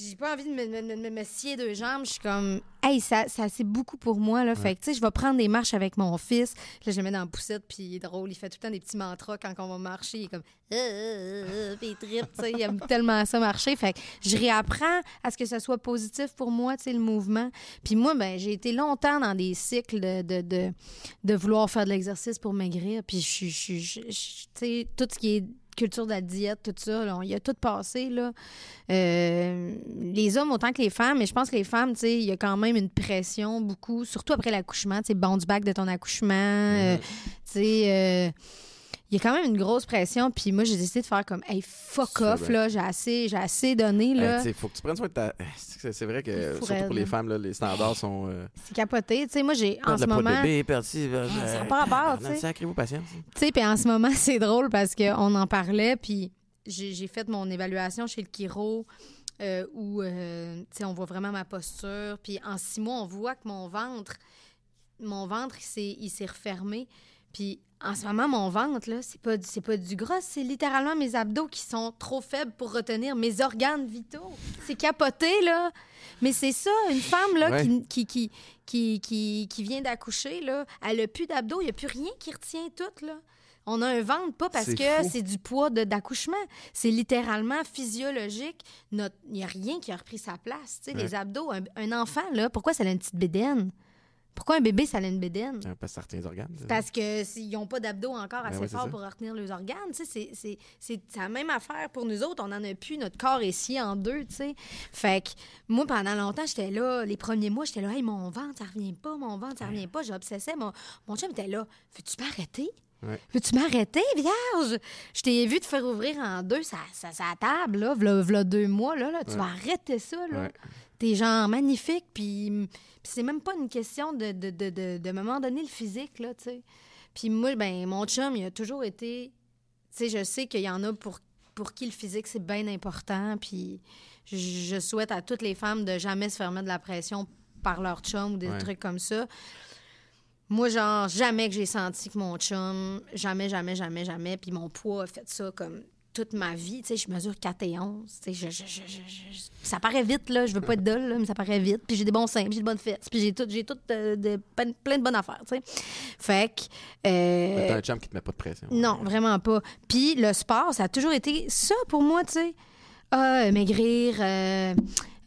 J'ai pas envie de me, me, me, me scier deux jambes. Je suis comme, hey, ça, ça c'est beaucoup pour moi. Là. Ouais. Fait que, tu sais, je vais prendre des marches avec mon fils. Là, je le mets dans la poussette, puis il est drôle. Il fait tout le temps des petits mantras quand on va marcher. Il est comme, euh, euh, euh, puis il tripe, tu sais. Il aime tellement ça marcher. Fait que je réapprends à ce que ce soit positif pour moi, tu sais, le mouvement. Puis moi, ben j'ai été longtemps dans des cycles de, de, de, de vouloir faire de l'exercice pour maigrir. Puis je suis, tu sais, tout ce qui est culture de la diète, tout ça, là, on y a tout passé, là. Euh, les hommes autant que les femmes, mais je pense que les femmes, tu sais, il y a quand même une pression beaucoup, surtout après l'accouchement, tu sais, bon du bac de ton accouchement, euh, tu sais... Euh, il y a quand même une grosse pression, puis moi, j'ai décidé de faire comme, hey, fuck c'est off, vrai. Là, j'ai assez, j'ai assez donné, là. Il hey, faut que tu prennes soin de ta... C'est, c'est vrai que, surtout elle, pour les femmes, là, les standards sont... Euh... C'est capoté, tu sais, moi, j'ai, en ce moment... Le bébé est parti... Euh, ça n'a pas rapport, tu sais. Sacrez-vous patience. Tu sais, puis en ce moment, c'est drôle parce qu'on en parlait, puis j'ai, j'ai fait mon évaluation chez le chiro, euh, où, euh, tu sais, on voit vraiment ma posture, puis en six mois, on voit que mon ventre, mon ventre, il s'est, il s'est refermé, puis... En ce moment, mon ventre, là, c'est pas du, c'est pas du gras, c'est littéralement mes abdos qui sont trop faibles pour retenir mes organes vitaux. C'est capoté, là. Mais c'est ça, une femme, là, ouais. qui, qui, qui, qui, qui, qui vient d'accoucher, là, elle a plus d'abdos, il n'y a plus rien qui retient tout, là. On a un ventre, pas parce c'est que fou. C'est du poids de, d'accouchement. C'est littéralement physiologique. Il n'y a rien qui a repris sa place, tu sais, ouais. les abdos. Un, un enfant, là, pourquoi ça a une petite bédaine? Pourquoi un bébé, ça a une bédaine? Parce que ça retient les organes. C'est parce qu'ils n'ont pas d'abdos encore assez ben ouais, forts pour retenir leurs organes. C'est, c'est, c'est la même affaire pour nous autres. On n'en a plus. Notre corps est scié en deux. T'sais. Fait que moi, pendant longtemps, j'étais là. Les premiers mois, j'étais là. Hey, mon ventre, ça revient pas. Mon ventre, ça revient pas. J'obsessais. Mon, mon chum était là. Veux-tu m'arrêter? Ouais. Peux-tu m'arrêter, vierge? Je t'ai vu te faire ouvrir en deux sa, sa, sa table, là, v'là, v'là deux mois, là, là. Tu ouais. vas arrêter ça, là. Ouais. T'es genre magnifique, puis c'est même pas une question de, de, de, de, de moment donné le physique, là, tu sais. Puis moi, ben mon chum, il a toujours été... Tu sais, je sais qu'il y en a pour, pour qui le physique, c'est bien important, puis je, je souhaite à toutes les femmes de jamais se faire mettre de la pression par leur chum ou des ouais. trucs comme ça. Moi, genre, jamais que j'ai senti que mon chum, jamais, jamais, jamais, jamais, puis mon poids a fait ça comme toute ma vie. Tu sais, je mesure quatre et onze. Tu sais, je, je, je, je, je... ça paraît vite, là. Je veux pas être dolle, là, mais ça paraît vite. Puis j'ai des bons seins, puis j'ai de bonnes fesses, puis j'ai tout, j'ai tout euh, de, plein de bonnes affaires, tu sais. Fait que... Euh... T'as un chum qui te met pas de pression. Non, vraiment pas. Puis le sport, ça a toujours été ça pour moi, tu sais. Ah, euh, maigrir... Euh...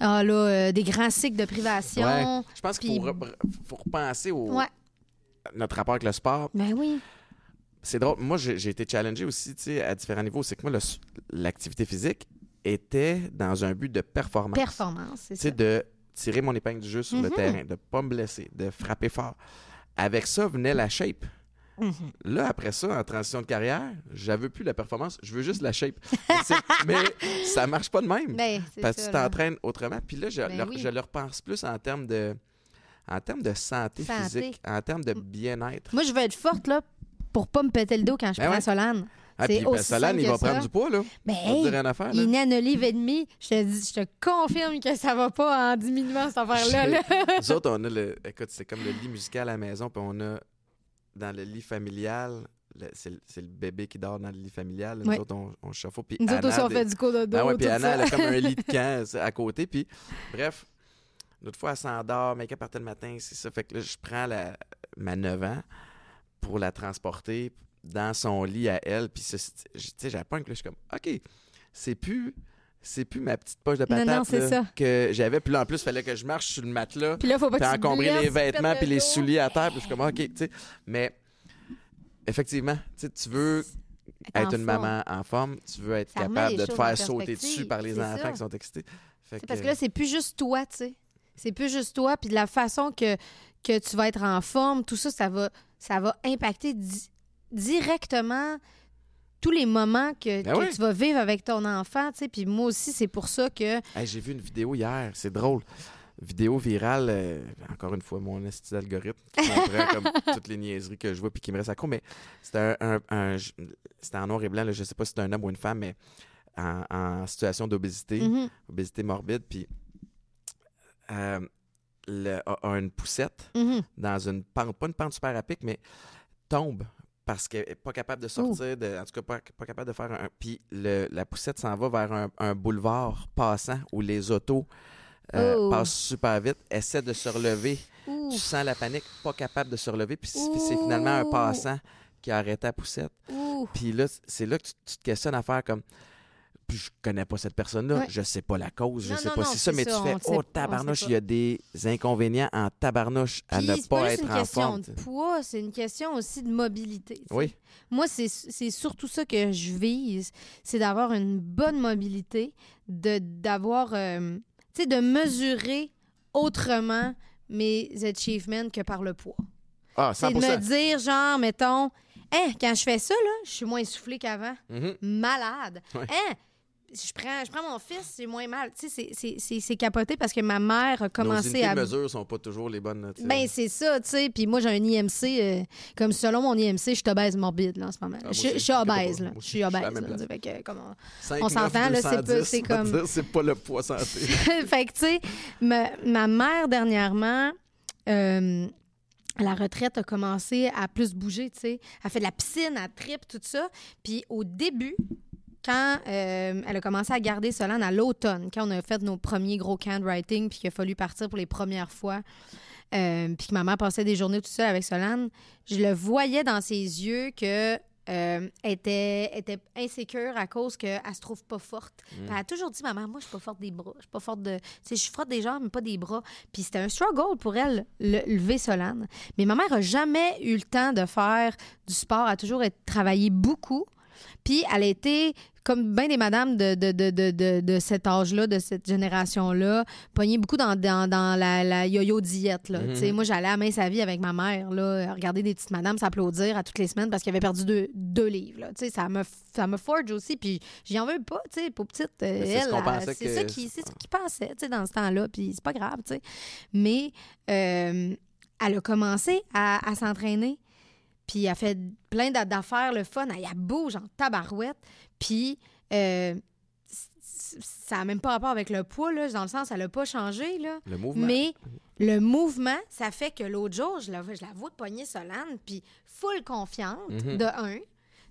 Ah là, euh, des grands cycles de privation. Ouais. Je pense puis... qu'il faut, re- faut repenser au... Ouais. Notre rapport avec le sport. Ben oui. C'est drôle. Moi, j'ai, j'ai été challengé aussi, tu sais, à différents niveaux. C'est que moi, le, l'activité physique était dans un but de performance. Performance, c'est ça. Tu sais, de tirer mon épingle du jeu sur mm-hmm. le terrain, de ne pas me blesser, de frapper fort. Avec ça venait la shape. Mm-hmm. Là, après ça, en transition de carrière, j'avais plus la performance, je veux juste la shape. Mais ça marche pas de même. Ben, parce que tu t'entraînes là. Autrement. Puis là, je, ben leur, oui. je leur pense plus en termes de... En termes de santé, santé physique, en termes de bien-être. Moi, je veux être forte là, pour pas me péter le dos quand je ben prends ouais. Solane. Ah, puis ben, Solane, il va ça. Prendre du poids. Là. Ben, on te dit rien à faire, là. Il est né à neuf livres et demi. Je te dis, je te confirme que ça va pas en diminuant cette affaire-là. Là. Nous autres, on a le. Écoute, c'est comme le lit musical à la maison, puis on a dans le lit familial. Le, c'est, le, c'est le bébé qui dort dans le lit familial. Nous ouais. autres, on, on chauffe. Puis nous Anna, autres aussi, on des... fait du cododo. Ah ouais, puis Anna, ça. Elle a comme un lit de camp à côté. Puis, bref. L'autre fois, elle s'endort, mais qu'à partir le matin, c'est ça. Fait que là, je prends la, ma neuf ans pour la transporter dans son lit à elle. Puis, tu sais, j'apprends que là, je suis comme, OK, c'est plus, c'est plus ma petite poche de patate non, non, c'est là, ça. Que j'avais. Puis là, en plus, il fallait que je marche sur le matelas. Puis là, faut pas que tu encombrer les vêtements puis les souliers à terre. Puis je suis comme, OK, tu sais. Mais effectivement, tu sais, tu veux... Être, être une forme. Maman en forme, tu veux être ça capable de te faire sauter dessus par les enfants ça. Qui sont excités. Fait que... Parce que là, c'est plus juste toi, tu sais. C'est plus juste toi, puis de la façon que, que tu vas être en forme, tout ça, ça va, ça va impacter di- directement tous les moments que, ben que oui. tu vas vivre avec ton enfant, tu sais. Puis moi aussi, c'est pour ça que... Hey, j'ai vu une vidéo hier, c'est drôle. Vidéo virale, euh, encore une fois, mon esti d'algorithme qui m'apprend comme toutes les niaiseries que je vois puis qui me reste à court, mais c'était, un, un, un, c'était en noir et blanc, là, je sais pas si c'était un homme ou une femme, mais en, en situation d'obésité, mm-hmm. obésité morbide, puis euh, le, a, a une poussette mm-hmm. dans une pente, pas une pente super à pic, mais tombe parce qu'elle n'est pas capable de sortir, de, en tout cas pas, pas capable de faire un... Puis la poussette s'en va vers un, un boulevard passant où les autos... Euh, oh. passe super vite, essaie de se relever. Ouh. Tu sens la panique, pas capable de se relever. Puis Ouh. C'est finalement un passant qui a arrêté la poussette. Ouh. Puis là, c'est là que tu, tu te questionnes à faire comme... Puis je connais pas cette personne-là, ouais. je sais pas la cause, non, je sais non, pas non, si ça, mais ça, tu fais « Oh, tabarnouche, il y a des inconvénients en tabarnouche à puis, ne pas, pas être en forme. » C'est pas une question de poids, c'est une question aussi de mobilité. Oui. Moi, c'est, c'est surtout ça que je vise, c'est d'avoir une bonne mobilité, de, d'avoir... Euh, tu sais, de mesurer autrement mes achievements que par le poids. Ah, cent pour cent. C'est de me dire, genre, mettons, hein, quand je fais ça, là, je suis moins essoufflée qu'avant. Mm-hmm. Malade. Ouais. Hein, je prends, je prends mon fils, c'est moins mal. Tu sais, c'est, c'est, c'est, c'est capoté parce que ma mère a commencé à... Nos unités de mesure sont pas toujours les bonnes. T'sais. Ben, c'est ça, tu sais. Puis moi, j'ai un I M C. Euh, comme selon mon I M C, je suis obèse morbide, là, en ce moment. Ah, je, je suis obèse, là. Je suis obèse, là. Fait que, comme on, cinq, on s'entend, neuf, là, c'est, peu, c'est comme... Dire, c'est pas le poids santé. Fait que, tu sais, ma, ma mère, dernièrement... Euh, à la retraite, a commencé à plus bouger, tu sais. Elle fait de la piscine, elle tripe, tout ça. Puis au début, quand euh, elle a commencé à garder Solane à l'automne, quand on a fait nos premiers gros camps de writing, puis qu'il a fallu partir pour les premières fois, euh, puis que maman passait des journées toute seule avec Solane, je le voyais dans ses yeux que... Euh, était, était insécure à cause qu'elle se trouve pas forte. Mmh. Elle a toujours dit, maman, moi, je suis pas forte des bras. Je suis pas forte de... Tu sais, je frotte des jambes, mais pas des bras. Puis c'était un struggle pour elle, le, lever Solane. Mais ma mère a jamais eu le temps de faire du sport. Elle a toujours travaillé beaucoup. Puis elle a été comme bien des madames de, de, de, de, de, de cet âge-là, de cette génération-là, pognaient beaucoup dans, dans, dans la, la yo-yo diète. Là. Mm-hmm. Moi, j'allais à Mince à vie avec ma mère, là, regarder des petites madames s'applaudir à toutes les semaines parce qu'elle avait perdu deux, deux livres. Là. Ça, me, ça me forge aussi, puis j'y en veux pas, pour petite. Euh, c'est elle, ce c'est, que... ça qui, c'est ça qu'ils pensaient dans ce temps-là, puis c'est pas grave. T'sais. Mais euh, elle a commencé à, à s'entraîner. Puis elle fait plein d'affaires, le fun. Elle, elle bouge en tabarouette. Puis euh, ça n'a même pas rapport avec le poids, là, dans le sens, elle n'a pas changé. Là. Le mouvement. Mais le mouvement, ça fait que l'autre jour, je la, je la vois pogner Solane, puis full confiante, mm-hmm. de un.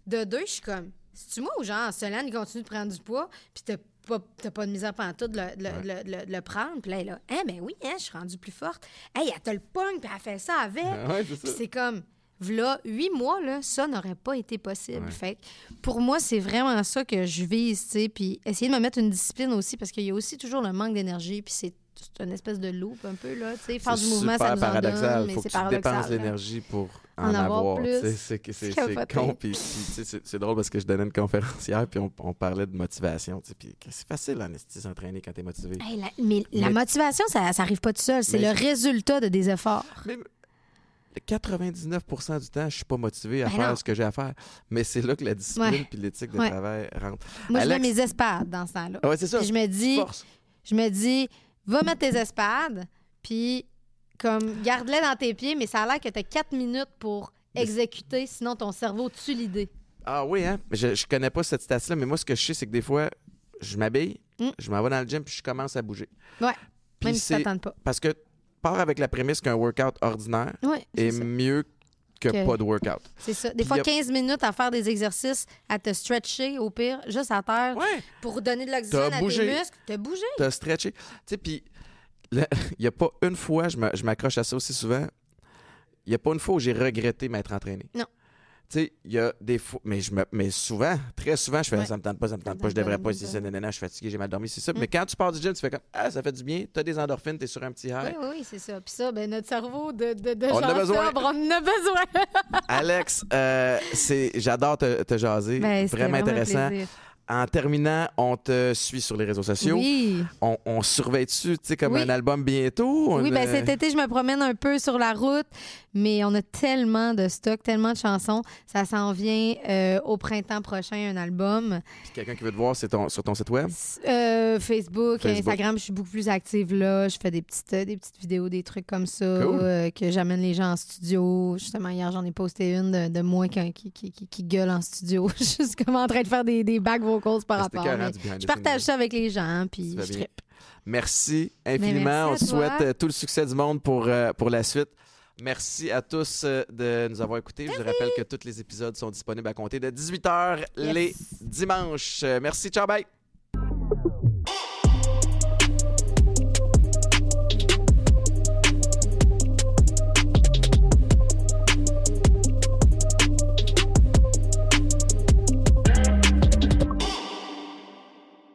De deux, je suis comme, c'est-tu moi ou genre, Solane, il continue de prendre du poids, puis t'as Pas, t'as pas de misère pantoute de le, de, ouais. de, de, de, de le prendre. Puis là, elle a, « Ah, ben oui, hein, je suis rendue plus forte. » Hey, elle te le pogne, puis elle fait ça avec. Ouais, c'est, ça. C'est comme, voilà, huit mois, là, ça n'aurait pas été possible. Ouais. Fait pour moi, c'est vraiment ça que je vise, tu sais. Puis essayer de me mettre une discipline aussi, parce qu'il y a aussi toujours le manque d'énergie, puis c'est c'est une espèce de loop un peu, là, tu sais, faire du mouvement, ça nous en donne, mais c'est paradoxal. Faut que tu dépenses l'énergie pour en, en avoir, tu sais, c'est, c'est, c'est con, puis, puis c'est, c'est drôle parce que je donnais une conférence hier, puis on, on parlait de motivation, tu sais, puis c'est facile en esthétique s'entraîner quand t'es motivé. Hey, la, mais, mais la motivation, ça, ça arrive pas tout seul, c'est mais, le résultat de des efforts. Mais, quatre-vingt-dix-neuf pour cent du temps, je suis pas motivé à ben faire non. ce que j'ai à faire. Mais c'est là que la discipline puis l'éthique de ouais. travail rentre. Moi, Alexe... je mets mes espades dans ce temps-là. Ouais, c'est ça. Puis je me dis, je me dis... va mettre tes espades, puis comme garde-les dans tes pieds, mais ça a l'air que t'as quatre minutes pour exécuter, sinon ton cerveau tue l'idée. Ah oui, hein? Je, je connais pas cette stat-là, mais moi, ce que je sais, c'est que des fois, je m'habille, mm. je m'en vais dans le gym, puis je commence à bouger. Ouais, puis même si tu t'attends pas. Parce que pars avec la prémisse qu'un workout ordinaire ouais, est ça. mieux que, que pas de workout. C'est ça. Des puis fois, a... quinze minutes à faire des exercices, à te stretcher, au pire, juste à terre, ouais. pour donner de l'oxygène à bougé. tes muscles. T'as bougé. T'as stretché. Tu sais, puis il n'y a pas une fois, je, je m'accroche à ça aussi souvent, il n'y a pas une fois où j'ai regretté m'être entraîné. Non. Tu sais, il y a des fois, mais, je me, mais souvent, très souvent, je fais ouais. ça me tente pas, ça me tente ça pas, je devrais pas, c'est ça, nanana, je suis fatigué, j'ai mal dormi, c'est ça. Mm. Mais quand tu pars du gym, tu fais comme, ah, ça fait du bien, t'as des endorphines, t'es sur un petit high. Oui, oui, c'est ça. Puis ça, ben, notre cerveau de, de, de on genre sobre, on en a besoin. Alexe, euh, c'est, j'adore te, te jaser, ben, vraiment intéressant. Plaisir. En terminant, on te suit sur les réseaux sociaux. Oui. On, on surveille dessus, tu sais, comme oui. un album bientôt. Oui, bien, euh... cet été, je me promène un peu sur la route, mais on a tellement de stock, tellement de chansons. Ça s'en vient euh, au printemps prochain, un album. Puis quelqu'un qui veut te voir, c'est ton, sur ton site web? Euh, Facebook, Facebook, Instagram, je suis beaucoup plus active là. Je fais des petites, des petites vidéos, des trucs comme ça, cool. euh, que j'amène les gens en studio. Justement, hier, j'en ai posté une de, de moi qui, qui, qui, qui, qui gueule en studio. Je suis comme en train de faire des, des bacs cause par rapport. Je partage ça avec les gens, hein, puis je trippe. Merci infiniment. Merci on souhaite toi. tout le succès du monde pour, euh, pour la suite. Merci à tous euh, de nous avoir écoutés. Merci. Je rappelle que tous les épisodes sont disponibles à compter de dix-huit heures yes. les dimanches. Merci, ciao, bye!